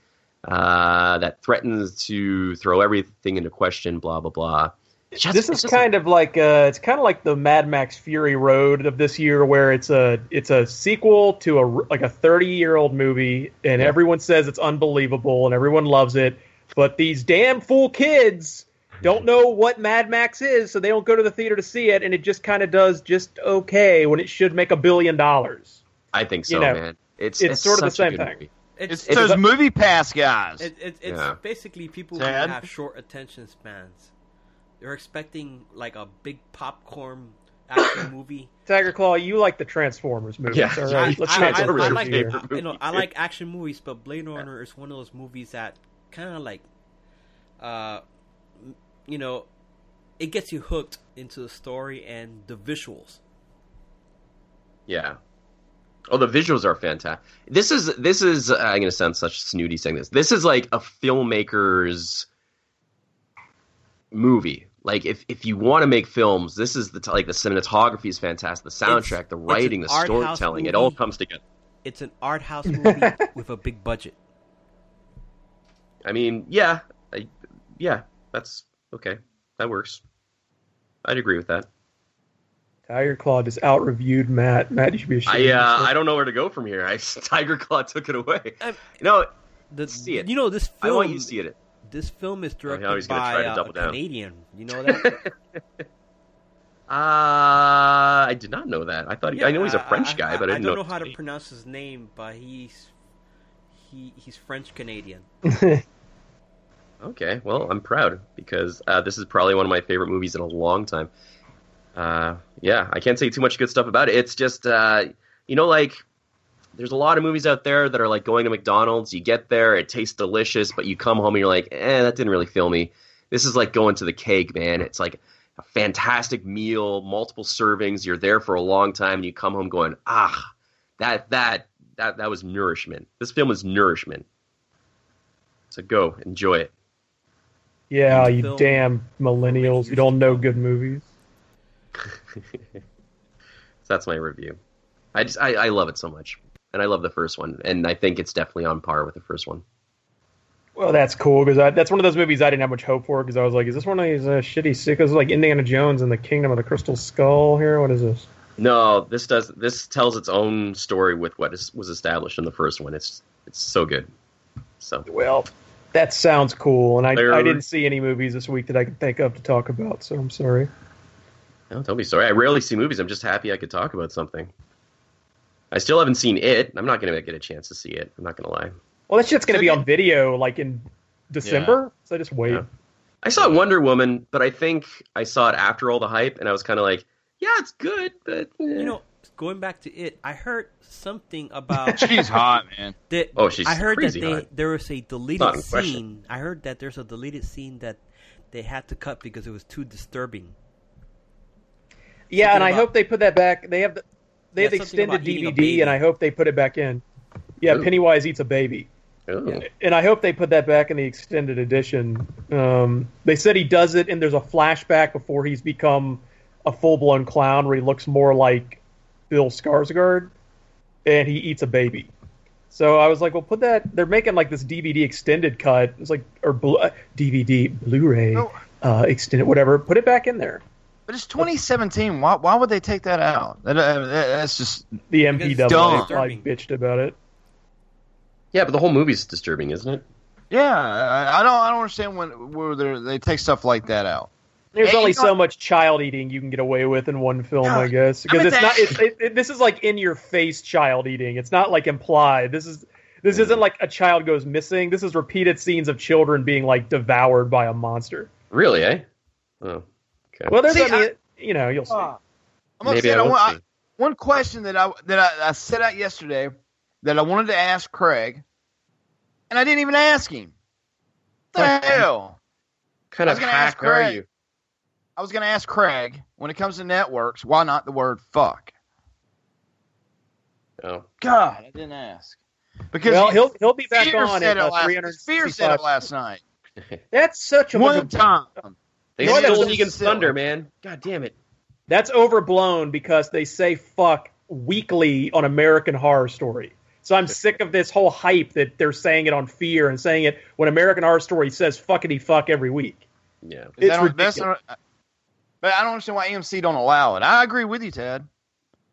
Uh, that threatens to throw everything into question, blah, blah, blah. Just, this is kind of like uh, it's kind of like the Mad Max Fury Road of this year, where it's a it's a sequel to a like a thirty-year-old movie, and yeah. everyone says it's unbelievable, and everyone loves it, but these damn fool kids don't know what Mad Max is, so they don't go to the theater to see it, and it just kind of does just okay when it should make a billion dollars. I think so, you know, man. It's, it's, it's sort of the same thing. Movie. It's, it's, it's those movie pass guys. It, it, it's yeah. basically people Ted? who have short attention spans. They're expecting like a big popcorn action movie. Tiger Claw, you like the Transformers movies, yeah. all right? Let's I, I, I, I like you know I like action movies, but Blade Runner yeah. is one of those movies that kind of like, uh, you know, it gets you hooked into the story and the visuals. Yeah. Oh, the visuals are fantastic. This is this is. Uh, I'm gonna sound such snooty saying this. This is like a filmmaker's movie. Like if, if you want to make films, this is the t- like the cinematography is fantastic. The soundtrack, it's, the writing, the storytelling, it all comes together. It's an art house movie with a big budget. I mean, yeah, I, yeah, that's okay. That works. I'd agree with that. Tiger Claw just out-reviewed Matt. Matt, you should be ashamed. I, uh, I don't know where to go from here. I, Tiger Claw took it away. I, no, the, see it. You know, this film... I want you to see it. This film is directed oh, by uh, a down. Canadian. You know that? uh, I did not know that. I thought he, yeah, I know he's a French I, guy, I, but I didn't know... I don't know, know how to pronounce his name, but he's he, he's French-Canadian. Okay, well, I'm proud, because uh, this is probably one of my favorite movies in a long time. Uh, yeah, I can't say too much good stuff about it. It's just, uh, you know, like, there's a lot of movies out there that are like going to McDonald's, you get there, it tastes delicious, but you come home and you're like, eh, that didn't really fill me. This is like going to the Keg, man. It's like a fantastic meal, multiple servings, you're there for a long time, and you come home going, ah, that, that, that, that was nourishment. This film is nourishment. So go, enjoy it. Yeah, you film. damn millennials, you don't know good movies. So that's my review. I just I, I love it so much, and I love the first one, and I think it's definitely on par with the first one. Well, that's cool, because that's one of those movies I didn't have much hope for, because I was like, is this one of these uh, shitty sickos like Indiana Jones and the Kingdom of the Crystal Skull here? What is this? No, this does. This tells its own story with what is, was established in the first one. It's it's so good. So well, that sounds cool. And I there, I didn't see any movies this week that I could think of to talk about, so I'm sorry. No, don't be sorry. I rarely see movies. I'm just happy I could talk about something. I still haven't seen it. I'm not going to get a chance to see it. I'm not going to lie. Well, that shit's going to be on video like in December, yeah. So just wait. Yeah. I saw Wonder Woman, but I think I saw it after all the hype, and I was kind of like, yeah, it's good, but... Eh. You know, going back to it, I heard something about... She's hot, man. That, oh, she's I heard crazy that they, hot. There was a deleted scene. I heard that there's a deleted scene that they had to cut because it was too disturbing. Yeah, something and about, I hope they put that back. They have the, they yeah, have the extended D V D, and I hope they put it back in. Yeah, ooh. Pennywise eats a baby. Ooh. And I hope they put that back in the extended edition. Um, they said he does it, and there's a flashback before he's become a full-blown clown where he looks more like Bill Skarsgård, and he eats a baby. So I was like, well, put that... They're making, like, this D V D extended cut. It's like... Or blu- D V D, Blu-ray, no. uh, extended, whatever. Put it back in there. But it's twenty seventeen. Why, why would they take that out? That, uh, that's just... The M P A A probably bitched about it. Yeah, but the whole movie's disturbing, isn't it? Yeah, I, I don't. I don't understand when where they take stuff like that out. There's and only so know, much child eating you can get away with in one film, God, I guess, because it's not. It's, it, it, this is like in your face child eating. It's not like implied. This is. This isn't like a child goes missing. This is repeated scenes of children being like devoured by a monster. Really? Eh? Oh. Okay. Well, there's see, any, I, you know you'll see. Uh, I'm Maybe upset. I won't I, see. One question that I that I, I set out yesterday. That I wanted to ask Craig, and I didn't even ask him. What the hell? Kind of hack are you? I was going to ask Craig, when it comes to networks, why not the word fuck? Oh. God, I didn't ask. Because well, he'll, he'll be back on at uh, three hundred. Spear said it last night. That's such a... One time. They stole Negan's thunder, man. God damn it. That's overblown because they say fuck weekly on American Horror Story. So I'm sick of this whole hype that they're saying it on Fear and saying it when American Horror Story says fuckity fuck every week. Yeah. It's that ridiculous. Not, but I don't understand why A M C don't allow it. I agree with you, Ted.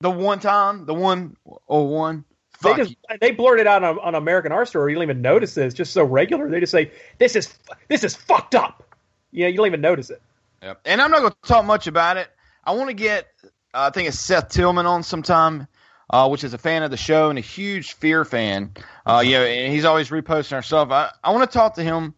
The one time, the one oh one. Fuck they, just, they blurt it out on, on American Horror Story. You don't even notice it. It's just so regular. They just say, this is this is fucked up. You know, you don't even notice it. Yep. And I'm not going to talk much about it. I want to get, uh, I think it's Seth Tillman on sometime. Uh, which is a fan of the show and a huge Fear fan. Uh, yeah, and he's always reposting our stuff. I, I want to talk to him.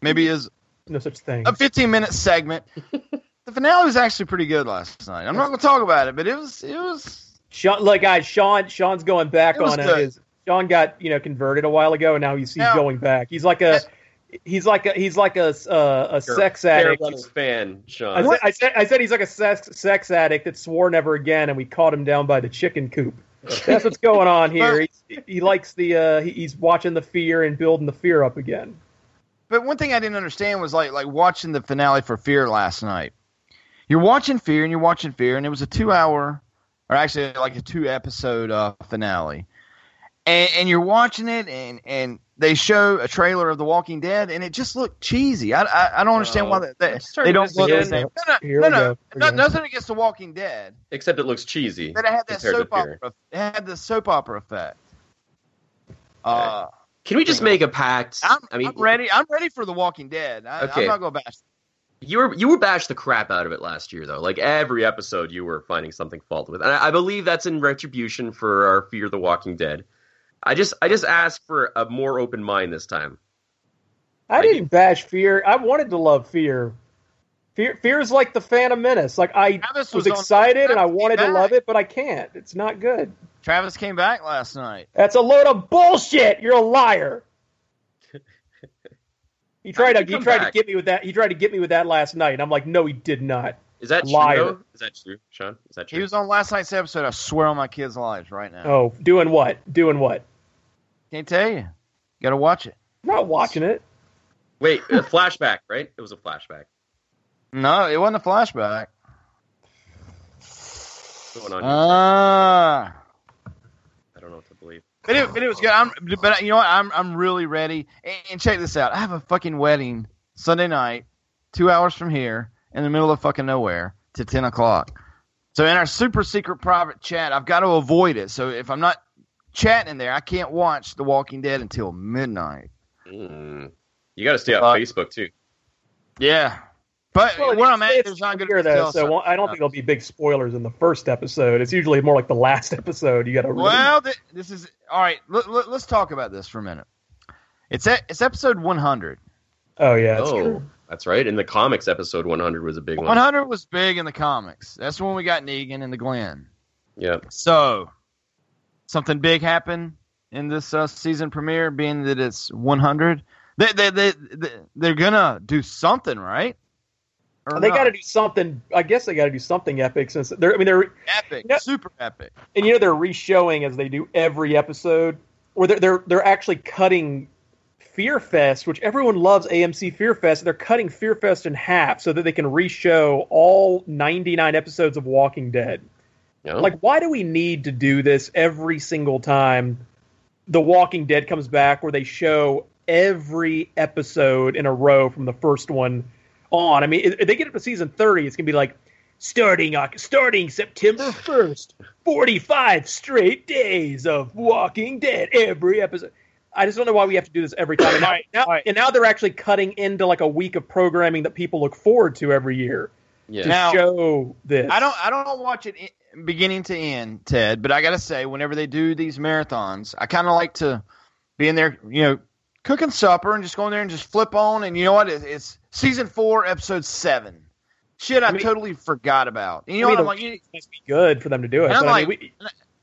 Maybe is no such thing. A fifteen minute segment. The finale was actually pretty good last night. I'm not going to talk about it, but it was it was. Sean, look, guys, Sean Sean's going back it on it. Sean got you know converted a while ago, and now he's, he's now, going back. He's like a. He's like a he's like a a, a sex addict fan, Sean. I said, I said I said he's like a sex sex addict that swore never again, and we caught him down by the chicken coop. That's what's going on here. He, he likes the uh, he, he's watching the Fear and building the Fear up again. But one thing I didn't understand was like like watching the finale for Fear last night. You're watching Fear and you're watching Fear, and it was a two hour, or actually like a two episode uh, finale, and, and you're watching it, and, and they show a trailer of The Walking Dead, and it just looked cheesy. I I, I don't understand uh, why that they, they don't look the same. No, no, no, no, no nothing against The Walking Dead, except it looks cheesy. But it had that soap opera. It had the soap opera effect. Uh, Can we just make a pact? I'm, I mean, I'm ready. I'm ready for The Walking Dead. I, okay. I'm not gonna bash. You were you were bashed the crap out of it last year though. Like every episode, you were finding something fault with, and I, I believe that's in retribution for our Fear the Walking Dead. I just I just asked for a more open mind this time. I like, didn't bash Fear. I wanted to love Fear. Fear Fear is like the Phantom Menace. Like I Travis was, was excited on, and I wanted to love it, but I can't. It's not good. Travis came back last night. That's a load of bullshit. You're a liar. He tried to he tried back? to get me with that. He tried to get me with that last night, and I'm like, no, he did not. Is that liar. true? Is that true, Sean? Is that true? He was on last night's episode. I swear on my kids' lives right now. Oh, doing what? Doing what? Can't tell you. You got to watch it. I'm not watching it. Wait, a flashback, right? It was a flashback. No, it wasn't a flashback. What's going on here? Uh, I don't know what to believe. But it, but it was good. I'm, but you know what? I'm I'm really ready. And check this out. I have a fucking wedding Sunday night, two hours from here, in the middle of fucking nowhere, to ten o'clock. So in our super secret private chat, I've got to avoid it. So if I'm not chatting there, I can't watch The Walking Dead until midnight. Mm. You got to stay on uh, Facebook too. Yeah. But well, where I'm at, there's not going to be so I don't think there'll be big spoilers in the first episode. It's usually more like the last episode. You got to. Really... Well, th- this is all right. L- l- let's talk about this for a minute. It's a- it's episode one hundred. Oh yeah, that's oh, true. That's right. In the comics, episode one hundred was a big one. one hundred was big in the comics. That's when we got Negan and the Glenn. Yeah. So something big happened in this uh, season premiere, being that it's one hundred. They they they, they they're gonna do something, right? They got to do something. I guess they got to do something epic since they're. I mean, they're epic, you know, super epic. And you know they're re-showing as they do every episode, or they're they're they're actually cutting Fear Fest, which everyone loves A M C Fear Fest. They're cutting Fear Fest in half so that they can re-show all ninety-nine episodes of Walking Dead. Yeah. Like, why do we need to do this every single time The Walking Dead comes back, where they show every episode in a row from the first one on? I mean, if they get up to season thirty, it's gonna be like starting starting September first, forty-five straight days of Walking Dead every episode. I just don't know why we have to do this every time. And now, now, right. and now they're actually cutting into like a week of programming that people look forward to every year yeah. to now, show this. I don't I don't watch it in, beginning to end, Ted, but I gotta say, whenever they do these marathons, I kind of like to be in there, you know, cooking supper and just go in there and just flip on, and you know what? It, it's season four, episode seven. Shit, I, I mean, totally forgot about. And you know, I mean, I'm like, it must be good for them to do it. And I'm like, I mean, we,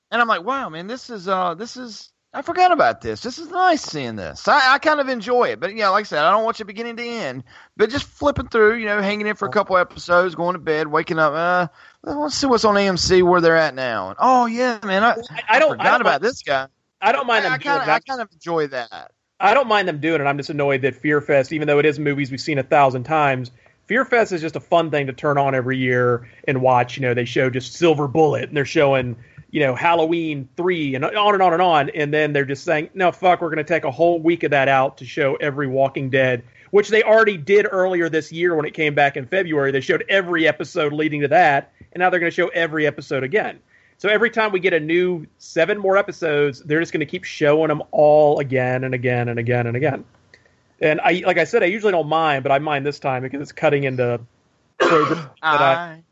and I'm like, wow, man, this is uh, this is. I forgot about this. This is nice seeing this. I, I kind of enjoy it, but yeah, you know, like I said, I don't watch it beginning to end. But just flipping through, you know, hanging in for a couple episodes, going to bed, waking up. Uh, let's see what's on A M C where they're at now. And, oh yeah, man, I, I, I don't I forgot I don't about mind, this guy. I don't mind. I, them I, kinda, I kind of enjoy that. I don't mind them doing it. I'm just annoyed that Fear Fest, even though it is movies we've seen a thousand times, Fear Fest is just a fun thing to turn on every year and watch. You know, they show just Silver Bullet, and they're showing, you know, Halloween three, and on and on and on. And then they're just saying, no, fuck, we're going to take a whole week of that out to show every Walking Dead, which they already did earlier this year when it came back in February. They showed every episode leading to that, and now they're going to show every episode again. So every time we get a new seven more episodes, they're just going to keep showing them all again and again and again and again. And I, like I said, I usually don't mind, but I mind this time because it's cutting into programs that I, I.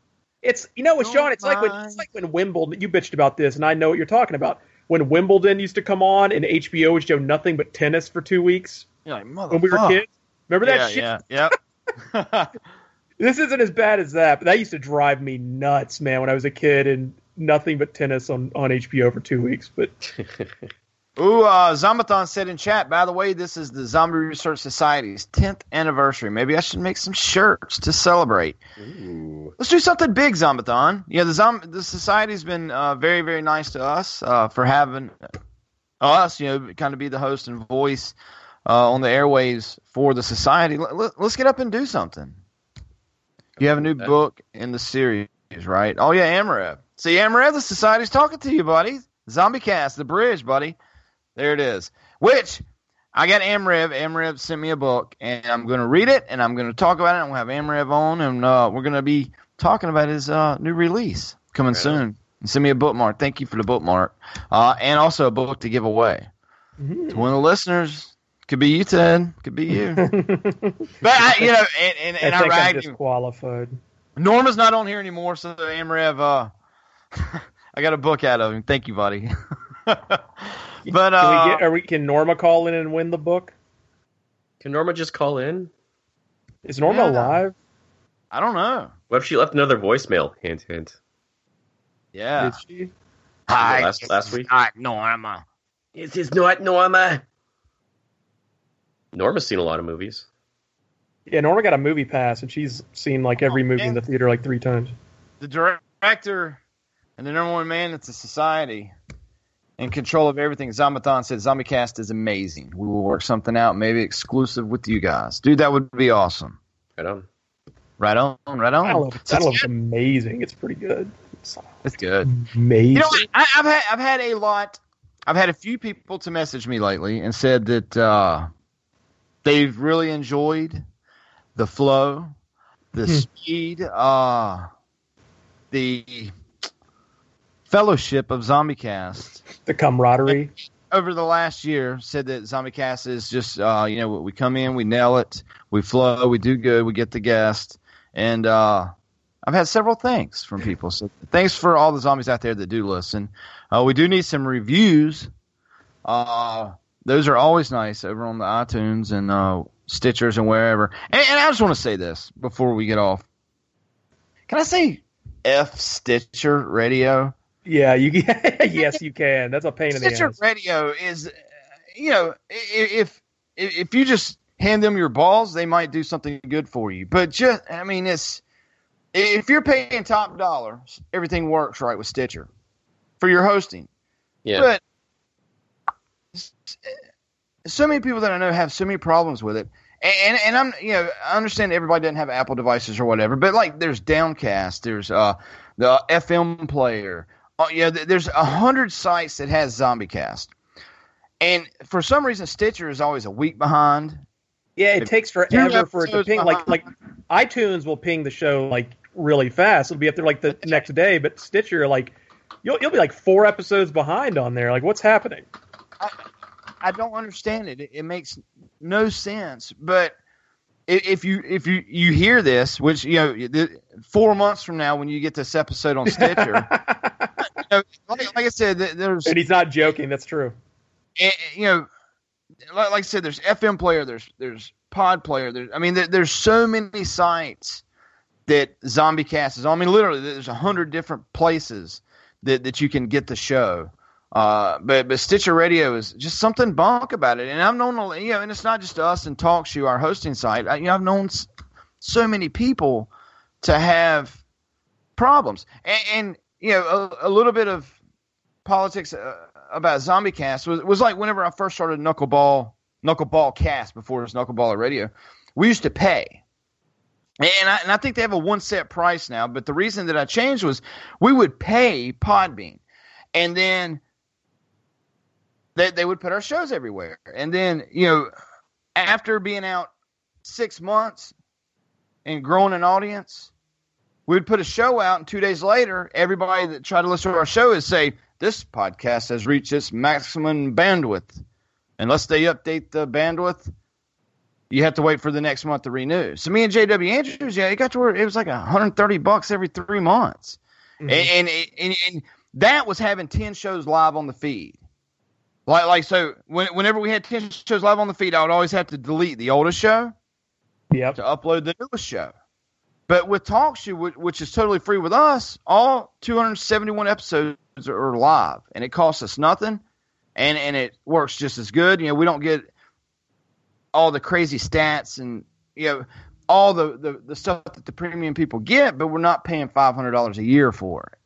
It's you know, with Sean, it's like when it's like when Wimbledon. You bitched about this, and I know what you're talking about. When Wimbledon used to come on, and H B O would show nothing but tennis for two weeks. You're like, motherfucker. When we were kids, remember that yeah, shit? Yeah, yeah. This isn't as bad as that, but that used to drive me nuts, man, when I was a kid and. Nothing but tennis on, on H B O for two weeks. But Ooh, uh, Zombathon said in chat, by the way, this is the Zombie Research Society's tenth anniversary. Maybe I should make some shirts to celebrate. Ooh. Let's do something big, Zombathon. Yeah, the Zom- the Society's been uh, very, very nice to us uh, for having us, you know, kind of be the host and voice uh, on the airwaves for the Society. L- l- let's get up and do something. You have a new book in the series, right? Oh, yeah, Amarev. See, Amarev, the Society's talking to you, buddy. ZombieCast, the bridge, buddy. There it is. Which, I got Amarev. Amarev sent me a book, and I'm going to read it, and I'm going to talk about it. I'm going to have Amarev on, and uh, we're going to be talking about his uh, new release coming really? soon. And send me a bookmark. Thank you for the bookmark. Uh, and also a book to give away. Mm-hmm. To one of the listeners. Could be you, Ted. Could be you. But, I, you know, and, and, and I, think I ragged I'm disqualified. Him. Norma's not on here anymore, so Amarev... Uh, I got a book out of him. Thank you, buddy. But uh, can, we get, are we, can Norma call in and win the book? Can Norma just call in? Is Norma yeah, alive? I don't know. What if she left another voicemail? Hint, hint. Yeah. Did she? Hi. Last, last week? Hi, Norma. This is not Norma. Norma's seen a lot of movies. Yeah, Norma got a movie pass, and she's seen like every movie in the theater like three times. The director... And the number one man that's a society in control of everything. Zombathon said, ZombieCast is amazing. We will work something out, maybe exclusive with you guys. Dude, that would be awesome. Right on. Right on, right on. That looks, that looks amazing. It's pretty good. It's, it's good. Amazing. You know, I, I've, had, I've had a lot. I've had a few people to message me lately and said that uh, they've really enjoyed the flow, the speed, uh, the... fellowship of ZombieCast, the camaraderie over the last year, said that ZombieCast is just uh, you know, we come in, we nail it, we flow, we do good, we get the guest, and uh, I've had several thanks from people. So thanks for all the zombies out there that do listen. Uh, we do need some reviews. Uh, those are always nice over on the iTunes and uh, Stitchers and wherever. And, and I just want to say this before we get off. Can I say F Stitcher Radio? Yeah, you yes, you can. That's a pain in the ass. Stitcher Radio is, you know, if, if if you just hand them your balls, they might do something good for you. But just, I mean, it's if you're paying top dollar, everything works right with Stitcher for your hosting. Yeah. But so many people that I know have so many problems with it. And and I'm you know I understand everybody doesn't have Apple devices or whatever, but like there's Downcast, there's uh the F M player, uh, you know, th- there's a hundred sites that has ZombieCast, and for some reason Stitcher is always a week behind. Yeah, it if, takes forever for it to ping. Behind. Like like iTunes will ping the show like really fast. It'll be up there like the next day, but Stitcher like you'll you'll be like four episodes behind on there. Like what's happening? I, I don't understand it. It, it makes no sense. But if you if you, you hear this, which you know, four months from now when you get this episode on Stitcher, you know, like, like I said, there's and he's not joking. That's true. And, you know, like, like I said, there's F M player, there's there's Pod player. There's I mean, there, there's so many sites that ZombieCast is on. I mean, literally, there's a hundred different places that, that you can get the show. Uh, but but Stitcher Radio is just something bonk about it, and I'm known, you know, and it's not just us and TalkShoe, our hosting site. I, you know, I've known s- so many people to have problems, and, and you know, a, a little bit of politics uh, about ZombieCast was was like whenever I first started Knuckleball Knuckleball Cast before it was Knuckleballer Radio, we used to pay. And I, and I think they have a one set price now. But the reason that I changed was we would pay Podbean, and then They they would put our shows everywhere. And then, you know, after being out six months and growing an audience, we would put a show out, and two days later, everybody that tried to listen to our show would say, this podcast has reached its maximum bandwidth. Unless they update the bandwidth, you have to wait for the next month to renew. So me and J W Andrews, yeah, it got to where it was like one hundred thirty bucks every three months. Mm-hmm. And, and, and, and that was having ten shows live on the feed. Like, like so when, whenever we had ten shows live on the feed, I would always have to delete the oldest show yep. to upload the newest show. But with TalkShoe, which is totally free with us, all two hundred seventy-one episodes are live, and it costs us nothing, and, and it works just as good. You know, we don't get all the crazy stats and, you know, all the, the, the stuff that the premium people get, but we're not paying five hundred dollars a year for it.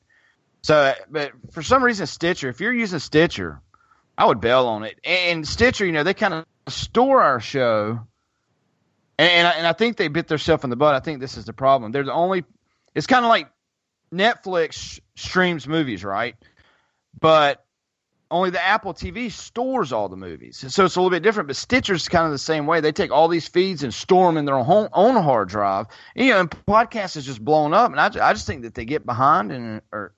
So, but for some reason, Stitcher, if you're using Stitcher, I would bail on it. And Stitcher, you know, they kind of store our show, and and I, and I think they bit themselves in the butt. I think this is the problem. They're the only. It's kind of like Netflix sh- streams movies, right? But only the Apple T V stores all the movies, so it's a little bit different. But Stitcher's kind of the same way. They take all these feeds and store them in their own own hard drive. And, you know, and podcasts is just blown up, and I I just think that they get behind and or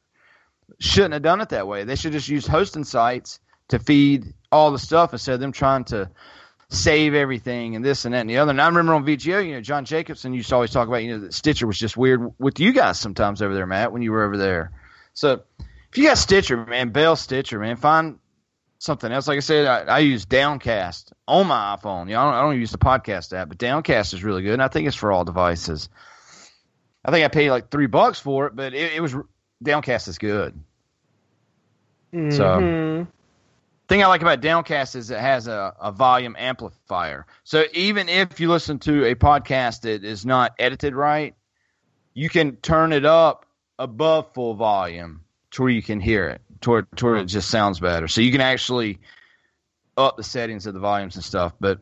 shouldn't have done it that way. They should just use hosting sites to feed all the stuff instead of them trying to save everything and this and that and the other. And I remember on V G O, you know, John Jacobson used to always talk about, you know, that Stitcher was just weird with you guys sometimes over there, Matt, when you were over there. So if you got Stitcher, man, bail Stitcher, man, find something else. Like I said, I, I use Downcast on my iPhone. You know, I don't, I don't use the podcast app, but Downcast is really good, and I think it's for all devices. I think I paid like three bucks for it, but it, it was Downcast is good. Mm-hmm. So. Thing I like about Downcast is it has a, a volume amplifier. So even if you listen to a podcast that is not edited right, you can turn it up above full volume to where you can hear it, to where, to where it just sounds better. So you can actually up the settings of the volumes and stuff. But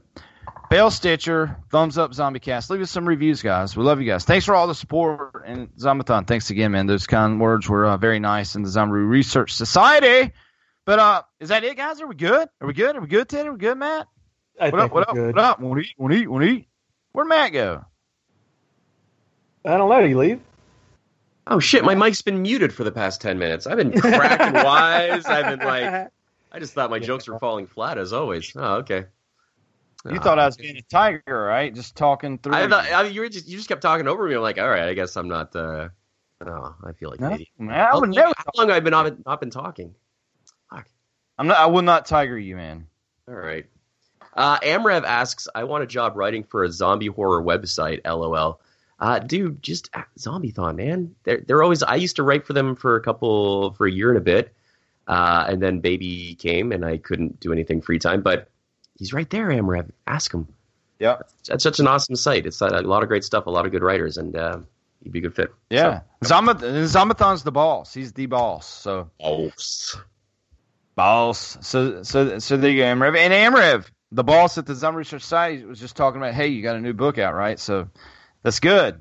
bail Stitcher, thumbs up ZombieCast. Leave us some reviews, guys. We love you guys. Thanks for all the support. And Zombathon, thanks again, man. Those kind words were uh, very nice. And the Zombie Research Society. But uh, is that it, guys? Are we good? Are we good? Are we good, Ted? Are we good, Matt? I what, up, what, up, good. what up? What up? What up? Want to eat? Want to eat? Want to eat? Where'd Matt go? I don't know. Did he leave? oh shit, my mic's been muted for the past ten minutes. I've been cracking wise. I've been like, I just thought my yeah. jokes were falling flat as always. Oh, okay. You uh, thought I was being a tiger, right? Just talking through. I thought I mean, you were just you just kept talking over me. I'm like, all right, I guess I'm not. Uh, no, I feel like no, an idiot. I would never. How long have I been not, not been talking? Fuck. I'm not. I will not tiger you, man. All right. Uh, Amrev asks, I want a job writing for a zombie horror website. L O L. Uh, dude, just Zombathon, man. They're they're always. I used to write for them for a couple for a year and a bit, uh, and then baby came and I couldn't do anything free time, but. He's right there, Amrev. Ask him. Yeah. That's such an awesome site. It's a lot of great stuff, a lot of good writers, and uh, he'd be a good fit. Yeah. So. Zombathon's the boss. He's the boss. So. Boss. Boss. So so, so there you go, Amrev. And Amrev, the boss at the Zombie Research Society, was just talking about, hey, you got a new book out, right? So that's good.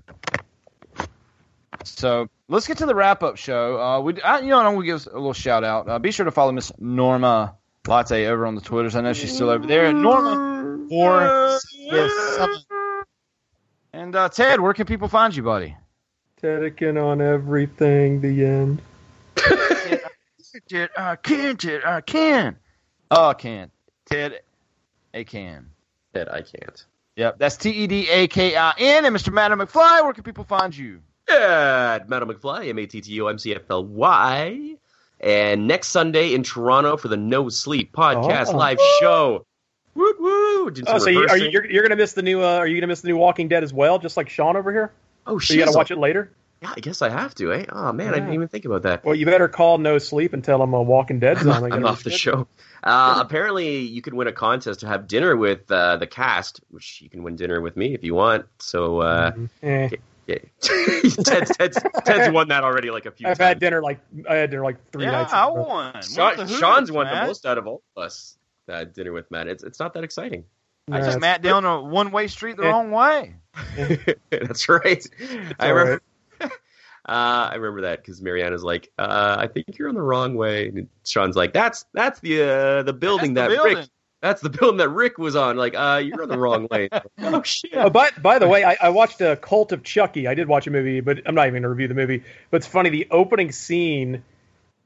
So let's get to the wrap-up show. Uh, we, I, you know, I'm going to give a little shout-out. Uh, be sure to follow Miss Norma Latte over on the Twitters. I know she's still over there. Norma for this. And uh, Ted, where can people find you, buddy? Tedican on everything. The end. Ted, I can. Ted, I can. Oh, I can. Ted, I can. Ted, I can't. Yep, that's T E D A K I N. And Mister Madam McFly, where can people find you? Yeah, Madam McFly, M A T T O M C F L Y. And next Sunday in Toronto for the No Sleep podcast oh. live show. Woo woo! Oh, so you, are you, you're you're gonna miss the new? Uh, are you gonna miss the new Walking Dead as well? Just like Sean over here. Oh shit! So you gotta watch it later. Yeah, I guess I have to. Eh? Oh man, yeah. I didn't even think about that. Well, you better call No Sleep and tell them a Walking Dead. I'm, I'm off the show. Uh, apparently, you can win a contest to have dinner with uh, the cast, which you can win dinner with me if you want. So. Uh, mm-hmm. eh. get, Yeah. Ted's, Ted's, Ted's won that already like a few I've times. I've had dinner like I had dinner like three yeah, nights ago. I won. Sean, Sean's won Matt? the most out of all of us. Uh, dinner with Matt. It's it's not that exciting. No, I just Matt down a one way street the yeah. wrong way. That's right. I remember, right. uh, I remember that because Mariana's like, uh, I think you're on the wrong way. And Sean's like, that's that's the uh, the building that's that the building. Rick. That's the film that Rick was on. Like, uh, you're on the wrong way. Oh, shit. Oh, by, by the way, I, I watched uh, Cult of Chucky. I did watch a movie, but I'm not even going to review the movie. But it's funny, the opening scene,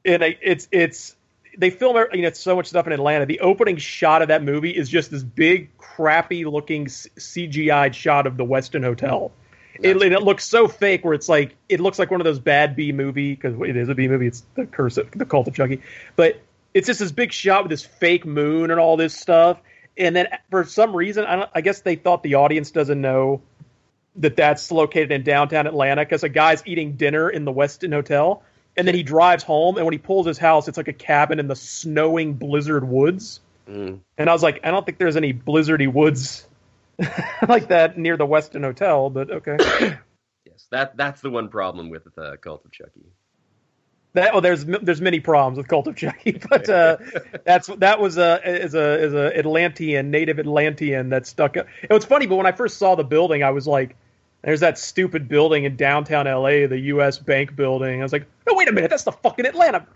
it, it's it's they film you know, so much stuff in Atlanta. The opening shot of that movie is just this big, crappy-looking C G I shot of the Westin Hotel. It, it looks so fake where it's like – it looks like one of those bad B movie because it is a B movie. It's the curse of the Cult of Chucky. But – it's just this big shot with this fake moon and all this stuff. And then for some reason, I, don't, I guess they thought the audience doesn't know that that's located in downtown Atlanta because a guy's eating dinner in the Westin Hotel. And then he drives home. And when he pulls his house, it's like a cabin in the snowing blizzard woods. Mm. And I was like, I don't think there's any blizzardy woods like that near the Westin Hotel. But okay. Yes, that that's the one problem with the Cult of Chucky. That, well, there's there's many problems with Cult of Chucky, but uh, that's that was a is a is a Atlantean native Atlantean that stuck up. It was funny, but when I first saw the building, I was like, "There's that stupid building in downtown L A, the U S Bank building." I was like, "No, wait a minute, that's the fucking Atlanta,"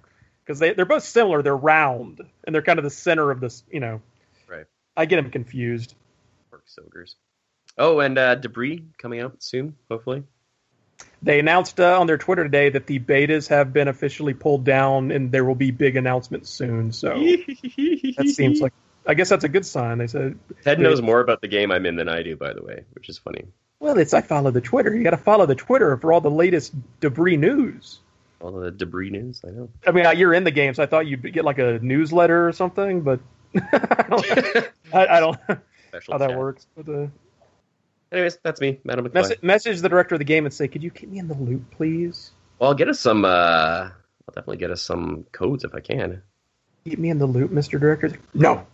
because they they're both similar. They're round and they're kind of the center of this, you know. Right. I get them confused. Pork soakers. Oh, and uh, Debris coming out soon, hopefully. They announced uh, on their Twitter today that the betas have been officially pulled down and there will be big announcements soon. So that seems like, I guess that's a good sign. They said Ted knows more about the game I'm in than I do, by the way, which is funny. Well, it's I follow the Twitter. You got to follow the Twitter for all the latest Debris news. All the Debris news, I know. I mean, you're in the game, so I thought you'd get like a newsletter or something, but I don't, I, I don't know how that chat. works. But, uh, anyways, that's me, Madam McFly. Message, message the director of the game and say, could you keep me in the loop, please? Well, I'll get us some, uh, I'll definitely get us some codes if I can. Keep me in the loop, Mister Director? No!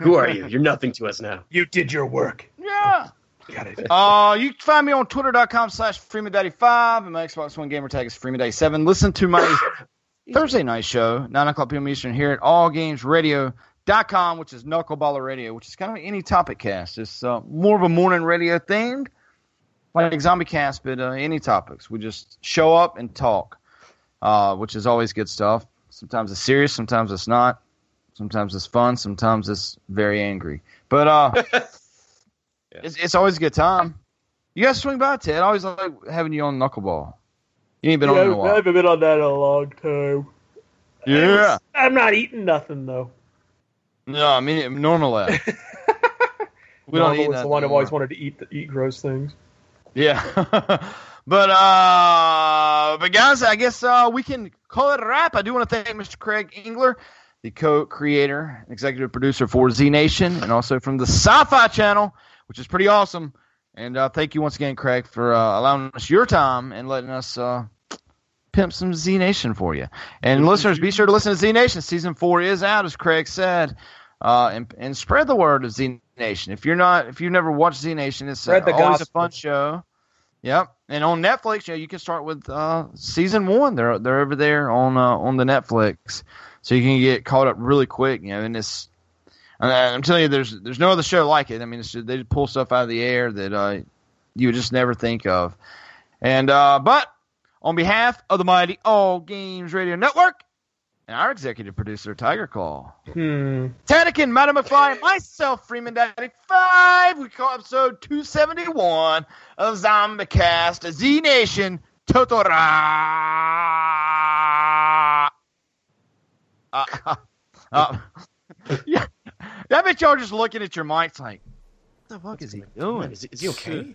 Who are you? You're nothing to us now. You did your work. Yeah! Oh, got it. Uh, you can find me on twitter.com slash freeman daddy five, and my Xbox One gamer tag is freeman daddy seven. Listen to my Thursday night show, nine o'clock p.m. Eastern, here at All Games Radio. Dot com, which is Knuckleballer Radio, which is kind of any topic cast. It's uh, more of a morning radio thing, like ZombieCast, but uh, any topics. We just show up and talk, uh, which is always good stuff. Sometimes it's serious, sometimes it's not. Sometimes it's fun, sometimes it's very angry. But uh, yeah. it's, it's always a good time. You guys swing by, Ted. I always like having you on Knuckleball. You ain't been yeah, on in a while. I haven't been on that in a long time. Yeah. I'm not eating nothing, though. No, I mean, normal ass. We normal don't eat was that the one who always wanted to eat the, eat gross things. Yeah. but, uh, but guys, I guess uh, we can call it a wrap. I do want to thank Mister Craig Engler, the co-creator and executive producer for Z Nation, and also from the Sci-Fi Channel, which is pretty awesome. And uh, thank you once again, Craig, for uh, allowing us your time and letting us uh, pimp some Z Nation for you. And listeners, be sure to listen to Z Nation. Season four is out, as Craig said, uh, and, and spread the word of Z Nation. If you're not, if you've never watched Z Nation, it's uh, always gospel. a fun show. Yep. And on Netflix, you know, you can start with uh, season one. They're they're over there on uh, on the Netflix, so you can get caught up really quick. You know, and it's. I'm telling you, there's there's no other show like it. I mean, it's, they pull stuff out of the air that uh, you would just never think of. And uh, but on behalf of the mighty All Games Radio Network and our executive producer, Tiger Claw, hmm. Tanakin, Madam McFly, and myself, Freeman Daddy Five, we call episode two seventy-one of ZombieCast, Z Nation, Totora. Uh, uh, uh, yeah. I bet y'all just looking at your mics like, what the fuck What's is he doing? Is, is he okay?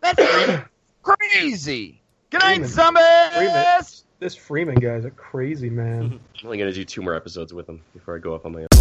That's crazy. Good night, zombies. This Freeman guy's a crazy man. I'm only going to do two more episodes with him before I go up on my own.